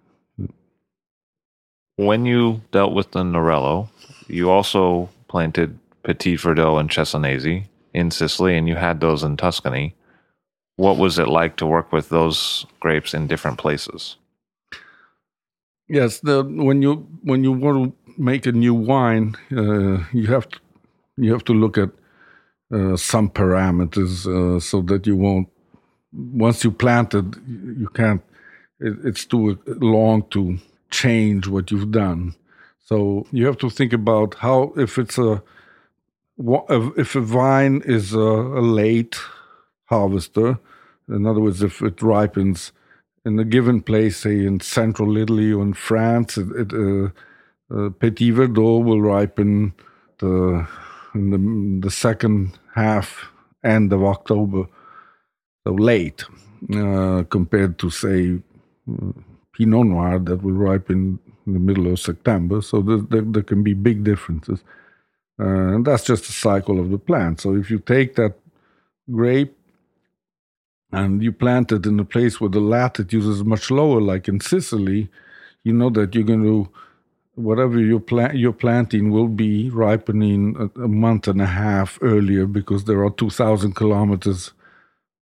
When you dealt with the Nerello, you also planted Petit Verdot and Cesanese in Sicily, and you had those in Tuscany. What was it like to work with those grapes in different places? Yes, when you want to make a new wine, you have to look at some parameters so that you won't. Once you plant it, you can't. It's too long to change what you've done. So you have to think about how, if a vine is a late harvester, in other words, if it ripens in a given place, say in central Italy or in France, Petit Verdot will ripen in the second half, end of October, so late, compared to, say, Pinot Noir that will ripen in the middle of September. So there can be big differences. And that's just the cycle of the plant. So if you take that grape and you plant it in a place where the latitude is much lower, like in Sicily, you know that you're going to, whatever you're planting will be ripening a month and a half earlier, because there are 2,000 kilometers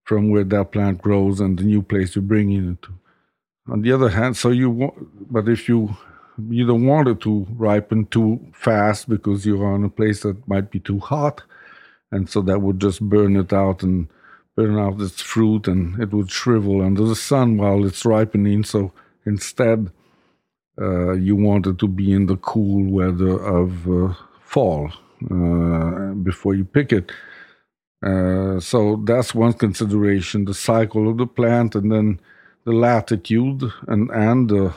from where that plant grows and the new place you're bringing it to. On the other hand, but if you don't want it to ripen too fast, because you are in a place that might be too hot, and so that would just burn it out and burn out its fruit, and it would shrivel under the sun while it's ripening. So instead, you want it to be in the cool weather of fall before you pick it. So that's one consideration: the cycle of the plant, and then the latitude and the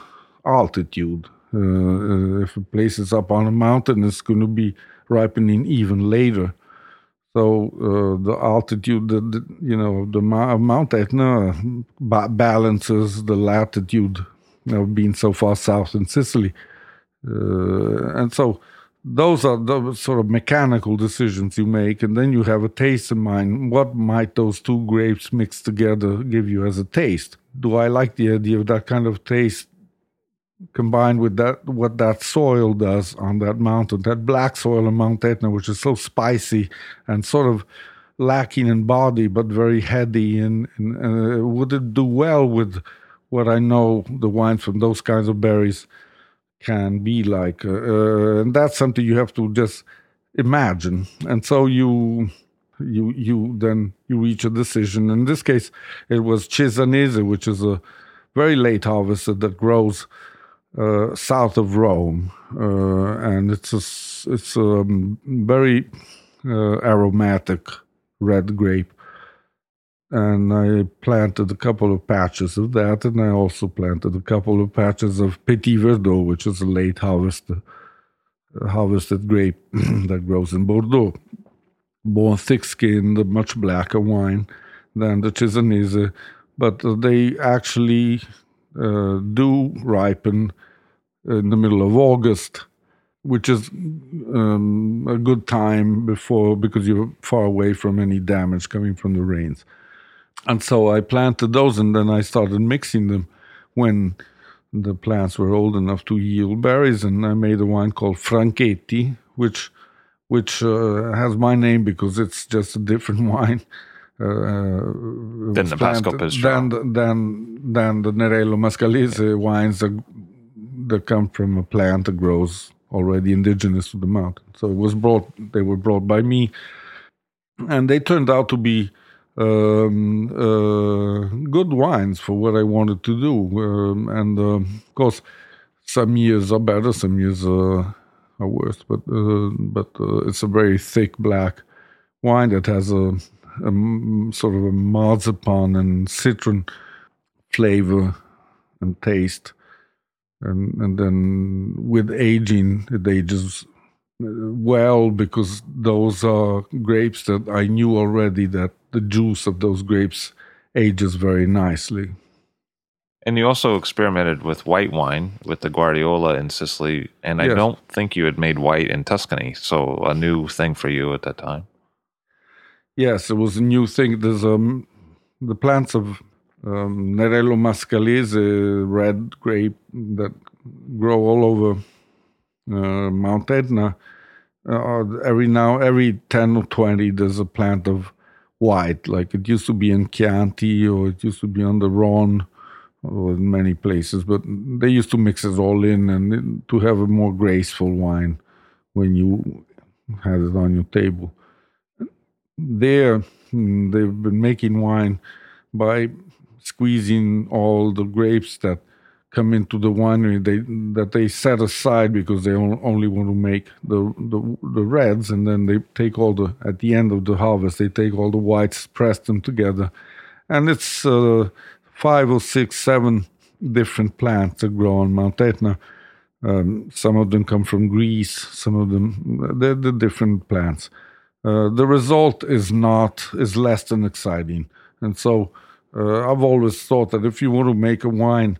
altitude. If a place is up on a mountain, it's going to be ripening even later. So the altitude, Mount Etna balances the latitude of being so far south in Sicily. And so those are the sort of mechanical decisions you make, and then you have a taste in mind. What might those two grapes mixed together give you as a taste? Do I like the idea of that kind of taste combined with that, what that soil does on that mountain, that black soil on Mount Etna, which is so spicy and sort of lacking in body, but very heady? And would it do well with what I know the wine from those kinds of berries can be like? And that's something you have to just imagine. And so you reach a decision. In this case, it was Cesanese, which is a very late harvester that grows south of Rome, and it's a very aromatic red grape. And I planted a couple of patches of that, and I also planted a couple of patches of Petit Verdot, which is a late harvested grape that grows in Bordeaux. More thick-skinned, much blacker wine than the Chisinau, but they actually do ripen in the middle of August, which is a good time because you're far away from any damage coming from the rains. And so I planted those, and then I started mixing them when the plants were old enough to yield berries, and I made a wine called Franchetti, which has my name because it's just a different wine than the Passopisciaro than the Nerello Mascalese wines that come from a plant that grows already indigenous to the mountain. So they were brought by me, and they turned out to be good wines for what I wanted to do. Of course, some years are better, some years are worse, but it's a very thick black wine that has a sort of a marzipan and citron flavor and taste, and then with aging it ages well, because those are grapes that I knew already that the juice of those grapes ages very nicely. And you also experimented with white wine with the Guardiola in Sicily, and yes. I don't think you had made white in Tuscany, so a new thing for you at that time. Yes, it was a new thing. There's the plants of Nerello Mascalese, red grape that grow all over Mount Etna. Every 10 or 20, there's a plant of white, like it used to be in Chianti, or it used to be on the Rhone, or in many places, but they used to mix it all in and to have a more graceful wine when you had it on your table. There, they've been making wine by squeezing all the grapes that come into the winery that they set aside because they only want to make the reds, and then they take at the end of the harvest, they take all the whites, press them together, and it's 5 or 6, 7 different plants that grow on Mount Etna. Some of them come from Greece, some of them, they're the different plants. The result is less than exciting. And so I've always thought that if you want to make a wine,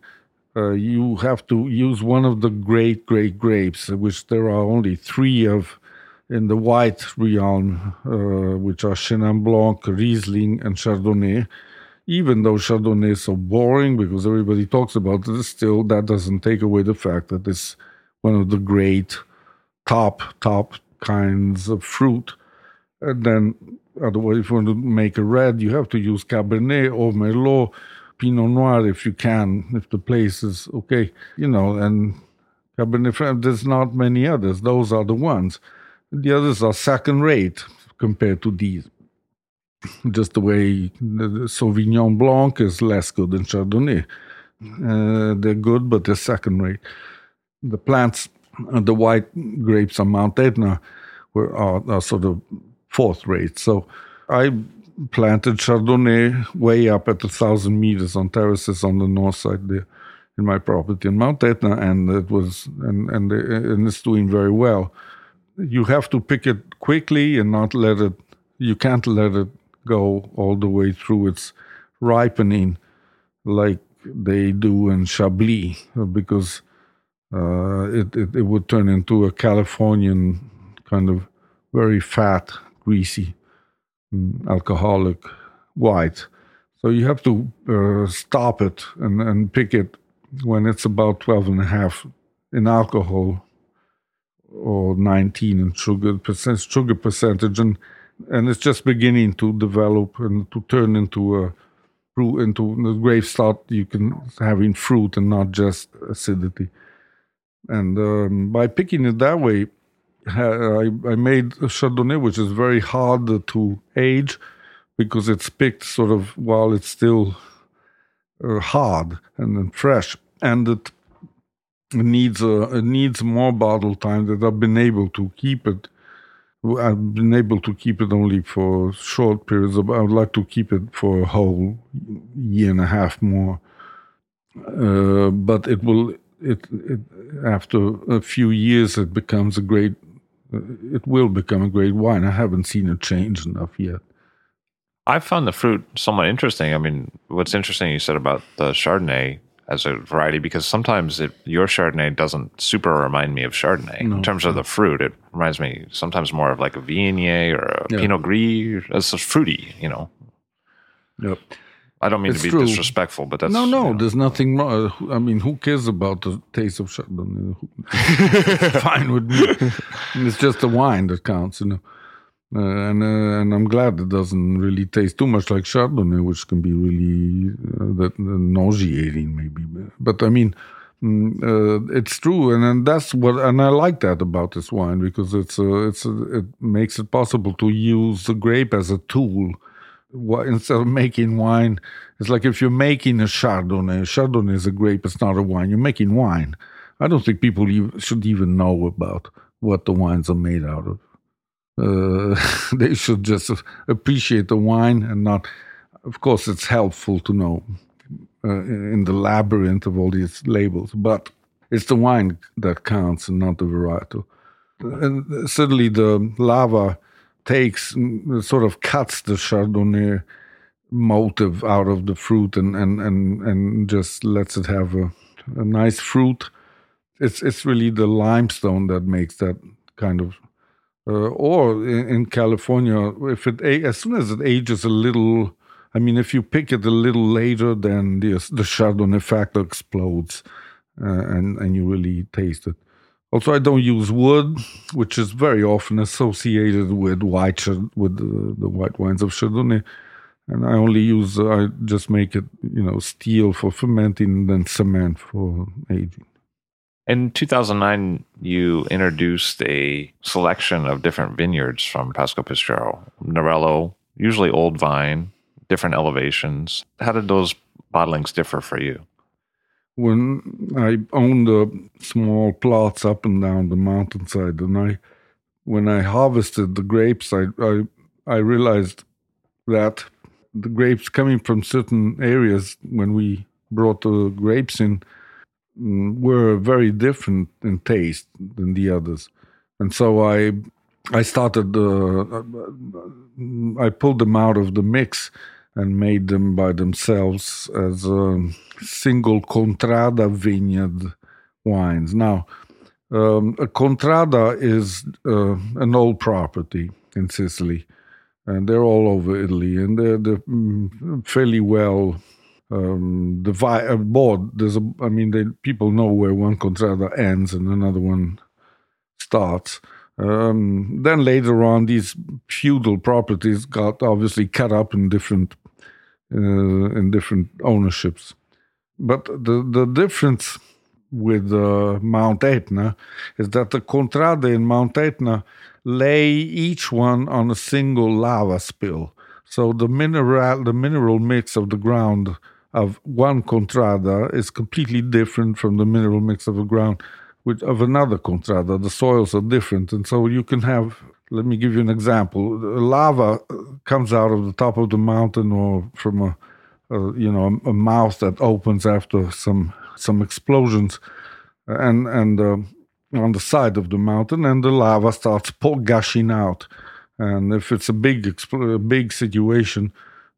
you have to use one of the great, great grapes, which there are only 3 of in the white realm, which are Chenin Blanc, Riesling, and Chardonnay. Even though Chardonnay is so boring because everybody talks about it, still that doesn't take away the fact that it's one of the great top kinds of fruit. And then, otherwise, if you want to make a red, you have to use Cabernet or Merlot, Pinot Noir if you can, if the place is okay. And Cabernet Franc, there's not many others. Those are the ones. The others are second rate compared to these. Just the way the Sauvignon Blanc is less good than Chardonnay. They're good, but they're second rate. The plants, the white grapes on Mount Etna are sort of fourth rate. So I planted Chardonnay way up at 1,000 meters on terraces on the north side there in my property in Mount Etna, and it was it's doing very well. You have to pick it quickly and not let it. You can't let it go all the way through its ripening like they do in Chablis, because it would turn into a Californian kind of very fat, greasy, alcoholic white. So you have to stop it and pick it when it's about 12.5 in alcohol or 19 in sugar percentage, and it's just beginning to develop and to turn into a fruit. Into the grapes start you can having fruit and not just acidity. And by picking it that way, I made a Chardonnay, which is very hard to age because it's picked sort of while it's still hard and fresh, and it needs more bottle time that I've been able to keep it. I've been able to keep it only for short periods. I would like to keep it for a whole 1.5 years more, but it will. It after a few years it becomes a great. It will become a great wine. I haven't seen it change enough yet. I found the fruit somewhat interesting. I mean, what's interesting you said about the Chardonnay as a variety, because sometimes your Chardonnay doesn't super remind me of Chardonnay. No. In terms of the fruit, it reminds me sometimes more of like a Viognier or a Pinot Gris. It's fruity, you know. Yep. I don't mean it's to be true. Disrespectful, but that's... No, you know. There's nothing wrong. I mean, who cares about the taste of Chardonnay? It's fine with me. It's just the wine that counts, you know. And I'm glad it doesn't really taste too much like Chardonnay, which can be really nauseating maybe. But I mean, it's true, and that's what. And I like that about this wine, because it makes it possible to use the grape as a tool. Instead of making wine, it's like if you're making a Chardonnay. Chardonnay is a grape; it's not a wine. You're making wine. I don't think people should even know about what the wines are made out of. They should just appreciate the wine and not. Of course, it's helpful to know in the labyrinth of all these labels, but it's the wine that counts and not the varietal. And certainly, the Lava takes sort of cuts the Chardonnay motive out of the fruit and just lets it have a nice fruit. It's really the limestone that makes that kind of. Or in California, if as soon as it ages a little, I mean, if you pick it a little later, then the Chardonnay factor explodes, and you really taste it. Also, I don't use wood, which is very often associated with the white wines of Chardonnay, and I only use I just make it, you know, steel for fermenting and then cement for aging. In 2009, you introduced a selection of different vineyards from Passopisciaro, Nerello, usually old vine, different elevations. How did those bottlings differ for you? When I owned small plots up and down the mountainside, and when I harvested the grapes, I realized that the grapes coming from certain areas, when we brought the grapes in, were very different in taste than the others, and so I started. I pulled them out of the mix and made them by themselves as a single Contrada vineyard wines. Now, a Contrada is an old property in Sicily, and they're all over Italy, and they're fairly well. People know where one Contrada ends and another one starts. Then later on, these feudal properties got obviously cut up in different ownerships. But the difference with Mount Etna is that the Contrada in Mount Etna lay each one on a single lava spill. So the mineral mix of the ground of one Contrada is completely different from the mineral mix of a ground of another Contrada. The soils are different, and so you can have, let me give you an example, lava comes out of the top of the mountain or from a mouth that opens after some explosions and on the side of the mountain, and the lava starts gushing out. And if it's a big situation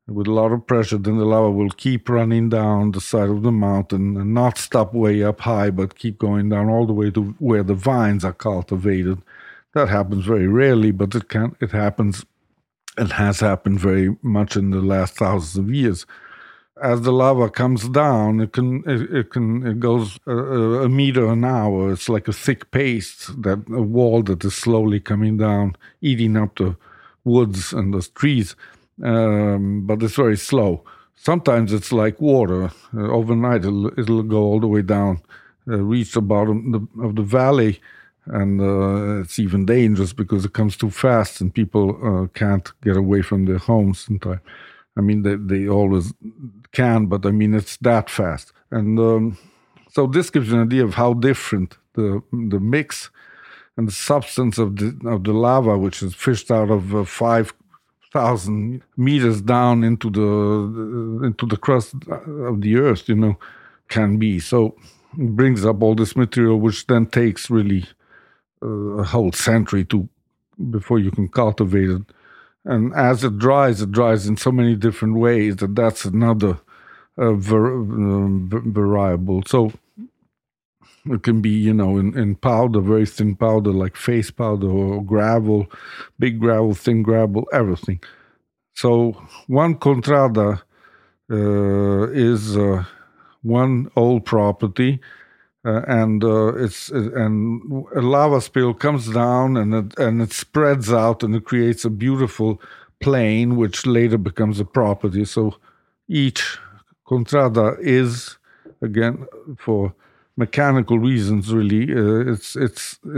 with a lot of pressure, then the lava will keep running down the side of the mountain and not stop way up high, but keep going down all the way to where the vines are cultivated. That happens very rarely, but it happens and has happened very much in the last thousands of years. As the lava comes down, it goes a meter an hour. It's like a thick paste, a wall that is slowly coming down, eating up the woods and the trees. But it's very slow. Sometimes it's like water. Overnight, it'll go all the way down, reach the bottom of the valley, and it's even dangerous because it comes too fast, and people can't get away from their homes in time. I mean, they always can, but I mean, it's that fast. And so this gives you an idea of how different the mix and the substance of the lava, which is fished out of 5,000 meters down into the crust of the earth, you know, can be. So it brings up all this material, which then takes really a whole century before you can cultivate it. And as it dries in so many different ways that that's another variable. So it can be, you know, in powder, very thin powder, like face powder or gravel, big gravel, thin gravel, everything. So one Contrada is one old property, and a lava spill comes down and it spreads out and it creates a beautiful plain, which later becomes a property. So each Contrada is, again, for mechanical reasons, really, it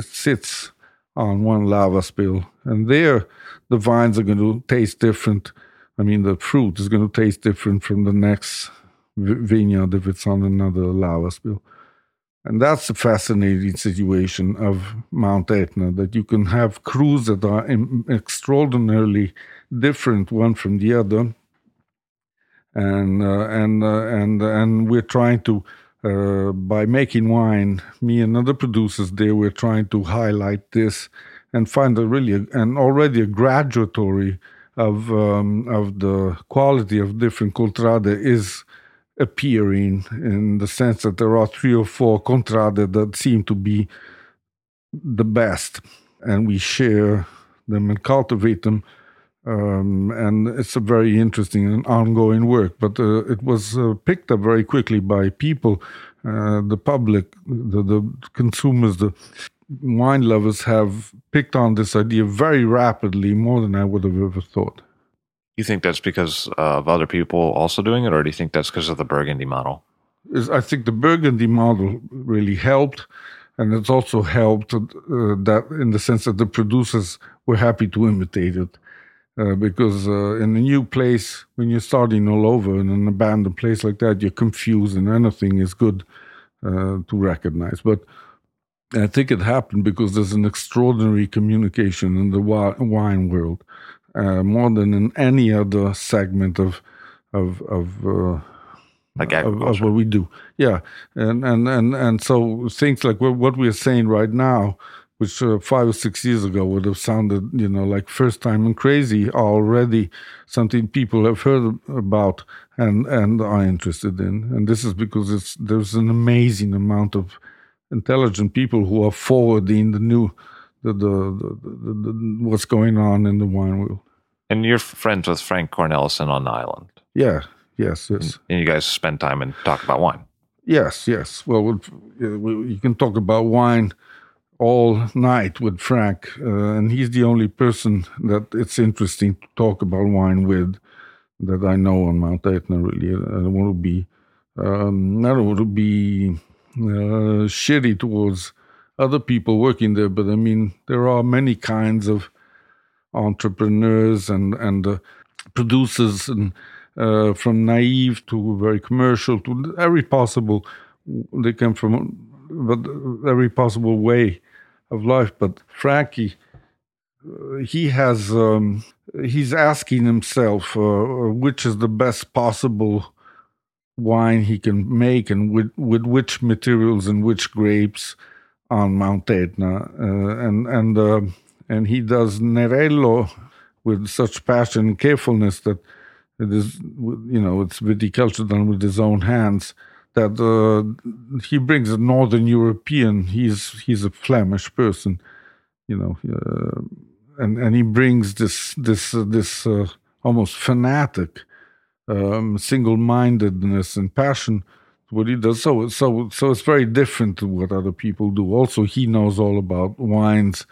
sits on one lava spill, and there the vines are going to taste different. I mean, the fruit is going to taste different from the next vineyard if it's on another lava spill. And that's a fascinating situation of Mount Etna, that you can have crews that are extraordinarily different one from the other, and we're trying to. By making wine, me and other producers there, we're trying to highlight this and find already a graduatory of the quality of different Contrada is appearing, in the sense that there are 3 or 4 Contrada that seem to be the best, and we share them and cultivate them. And it's a very interesting and ongoing work, but it was picked up very quickly by people, the public, the consumers, the wine lovers have picked on this idea very rapidly, more than I would have ever thought. You think that's because of other people also doing it, or do you think that's because of the Burgundy model? I think the Burgundy model really helped, and it's also helped that in the sense that the producers were happy to imitate it. Because in a new place, when you're starting all over in an abandoned place like that, you're confused, and anything is good to recognize. But I think it happened because there's an extraordinary communication in the wine world, more than in any other segment of what we do. Yeah, and so things like what we are saying right now, which 5 or 6 years ago would have sounded, you know, like first time and crazy, are already something people have heard about and are interested in. And this is because there's an amazing amount of intelligent people who are forwarding the what's going on in the wine world. And you're friends with Frank Cornelison on the island. Yeah. Yes. And you guys spend time and talk about wine. Yes. Well, you can talk about wine all night with Frank, and he's the only person that it's interesting to talk about wine with that I know on Mount Etna, really. I don't want to be shitty towards other people working there, but I mean, there are many kinds of entrepreneurs and producers, and from naive to very commercial to every possible way of life. But Frankie, he has, he's asking himself which is the best possible wine he can make, and with which materials and which grapes on Mount Etna. And he does Nerello with such passion and carefulness that it is, you know, it's viticulture done with his own hands, that he brings a Northern European, he's a Flemish person, you know, and he brings this almost fanatic single-mindedness and passion to what he does. So it's very different to what other people do. Also, he knows all about wines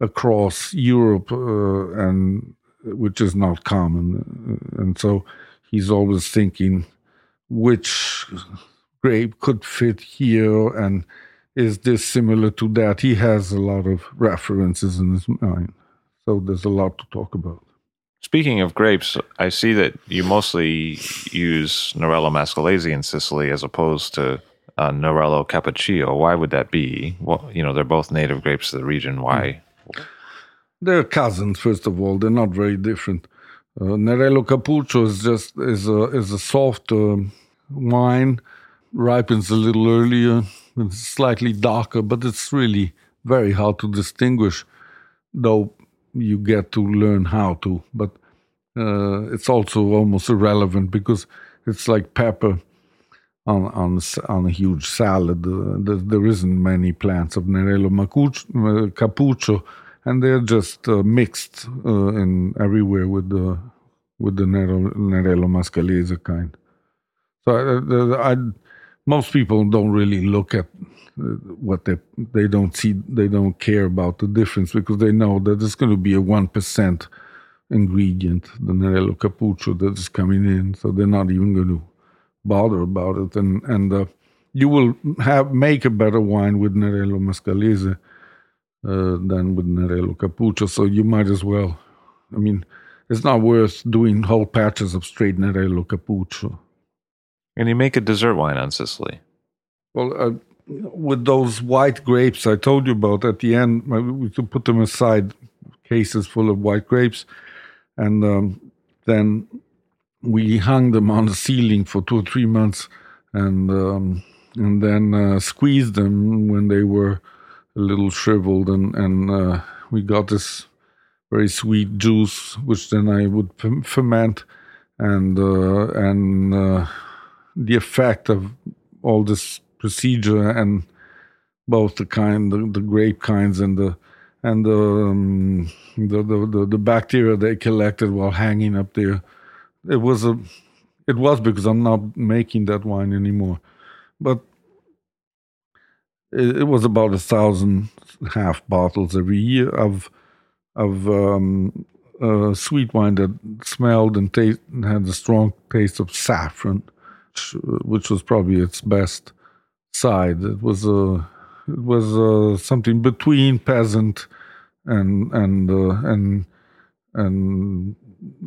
across Europe, and which is not common, and so he's always thinking which grape could fit here, and is this similar to that? He has a lot of references in his mind, so there's a lot to talk about. Speaking of grapes, I see that you mostly use Nerello Mascalese in Sicily as opposed to Nerello Cappuccio. Why would that be? Well, you know, they're both native grapes of the region. Why? They're cousins, first of all. They're not very different. Nerello Cappuccio is a soft wine. Ripens a little earlier, it's slightly darker, but it's really very hard to distinguish, though you get to learn how to. But It's also almost irrelevant because it's like pepper on a huge salad. There isn't many plants of Nerello Cappuccio, and they're just mixed in everywhere with the Nerello Mascalese kind. So most people don't really look at what they don't see. They don't care about the difference because they know that it's going to be a 1% ingredient, the Nerello Cappuccio, that is coming in. So they're not even going to bother about it. And you will make a better wine with Nerello Mascalese than with Nerello Cappuccio. So you might as well. I mean, it's not worth doing whole patches of straight Nerello Cappuccio. And you make a dessert wine on Sicily. Well, with those white grapes I told you about at the end, we could put them aside, cases full of white grapes, and then we hung them on the ceiling for 2 or 3 months, and then squeezed them when they were a little shriveled, and we got this very sweet juice, which then I would ferment, and the effect of all this procedure and both the grape kinds and the bacteria they collected while hanging up there. It was because I'm not making that wine anymore, but it was about 1,500 bottles every year of sweet wine that smelled and had a strong taste of saffron, which was probably its best side. It was something between peasant and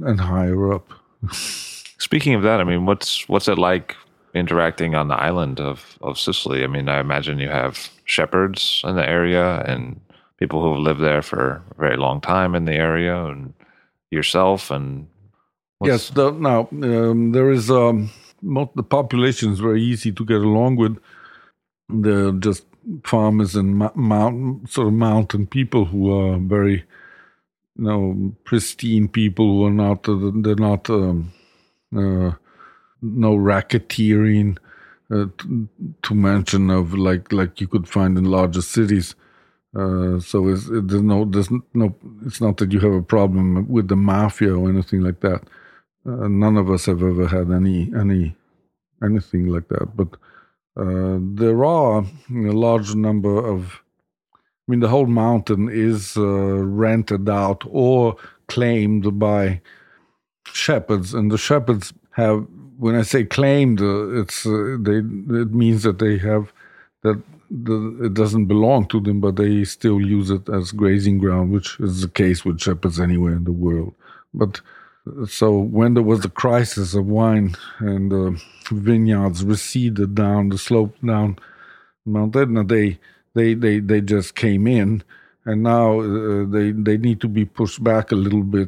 higher up. Speaking of that, I mean, what's it like interacting on the island of Sicily? I mean, I imagine you have shepherds in the area and people who have lived there for a very long time in the area, and yourself. And yes, there is. The population is very easy to get along with. They're just farmers and mountain people who are very, pristine people who are not. They're not. No racketeering, to mention of like you could find in larger cities. So it's not that you have a problem with the mafia or anything like that. None of us have ever had anything like that, but there are a large number of. I mean, the whole mountain is rented out or claimed by shepherds, and the shepherds have. When I say claimed, it means that they have it doesn't belong to them, but they still use it as grazing ground, which is the case with shepherds anywhere in the world, but. So when there was the crisis of wine and vineyards receded down the slope down Mount Etna, they just came in, and now they need to be pushed back a little bit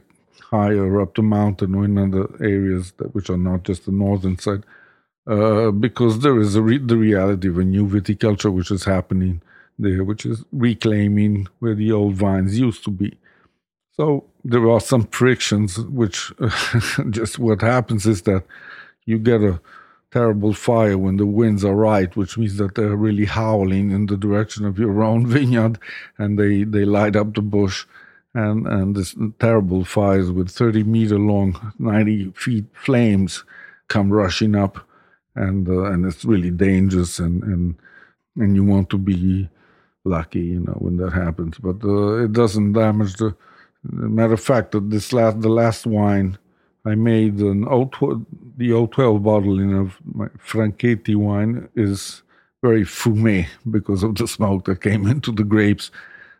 higher up the mountain or in other areas which are not just the northern side, because there is the reality of a new viticulture which is happening there, which is reclaiming where the old vines used to be. So there are some frictions, which just what happens is that you get a terrible fire when the winds are right, which means that they're really howling in the direction of your own vineyard, and they light up the bush, and this terrible fires with 30-meter-long, 90-feet flames come rushing up, and it's really dangerous, and you want to be lucky, when that happens, but it doesn't damage the. Matter of fact, the last wine I made, the 012 bottling of my Franchetti wine, is very fumé because of the smoke that came into the grapes.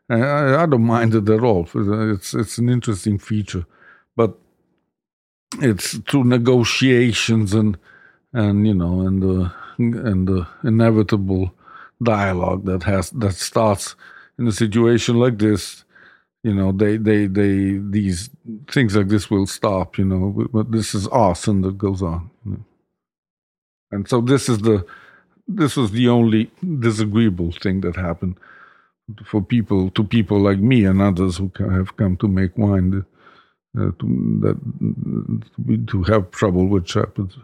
I don't mind it at all. It's an interesting feature, but it's through negotiations and the inevitable dialogue that starts in a situation like this. These things like this will stop, but this is arson that goes on. And so this was the only disagreeable thing that happened for people like me and others who have come to make wine. to have trouble with Shepherds.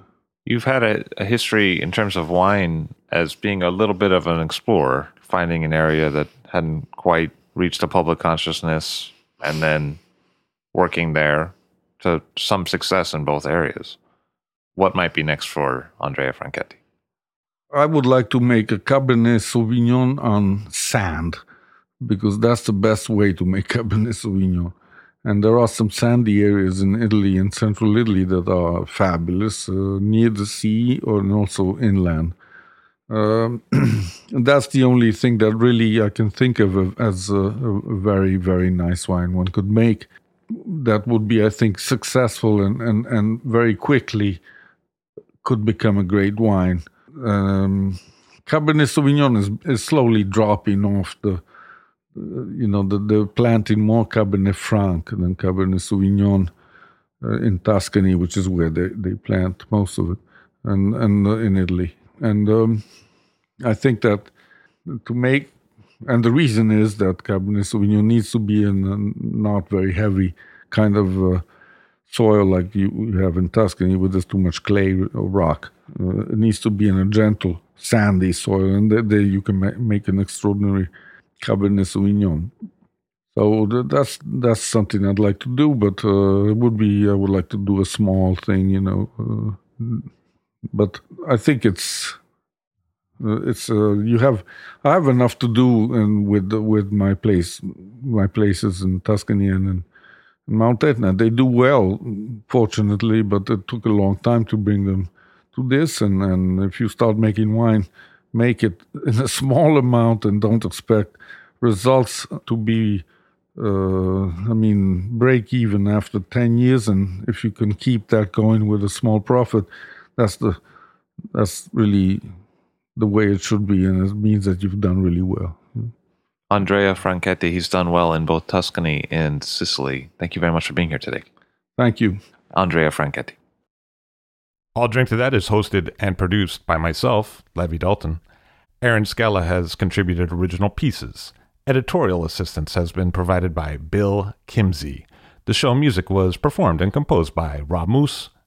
You've had a history in terms of wine as being a little bit of an explorer, finding an area that hadn't quite reached the public consciousness, and then working there to some success in both areas. What might be next for Andrea Franchetti? I would like to make a Cabernet Sauvignon on sand, because that's the best way to make Cabernet Sauvignon. And there are some sandy areas in Italy, in central Italy, that are fabulous, near the sea and also inland. That's the only thing that really I can think of as a very, very nice wine one could make. That would be, I think, successful and very quickly could become a great wine. Cabernet Sauvignon is slowly dropping off the... they're planting more Cabernet Franc than Cabernet Sauvignon in Tuscany, which is where they plant most of it, and in Italy. And I think that the reason is that Cabernet Sauvignon needs to be in a not very heavy kind of soil like you have in Tuscany, where there's too much clay or rock. It needs to be in a gentle, sandy soil, and there you can make an extraordinary Cabernet Sauvignon. So that's something I'd like to do, but I would like to do a small thing, but I think I have enough to do with my places in Tuscany and in Mount Etna. They do well, fortunately, but it took a long time to bring them to this, and if you start making wine, make it in a small amount and don't expect results to be, break even after 10 years. And if you can keep that going with a small profit, that's really the way it should be. And it means that you've done really well. Andrea Franchetti, he's done well in both Tuscany and Sicily. Thank you very much for being here today. Thank you. Andrea Franchetti. All Drink to That is hosted and produced by myself, Levi Dalton. Erin Scala has contributed original pieces. Editorial assistance has been provided by Bill Kimsey. The show music was performed and composed by Rob Moose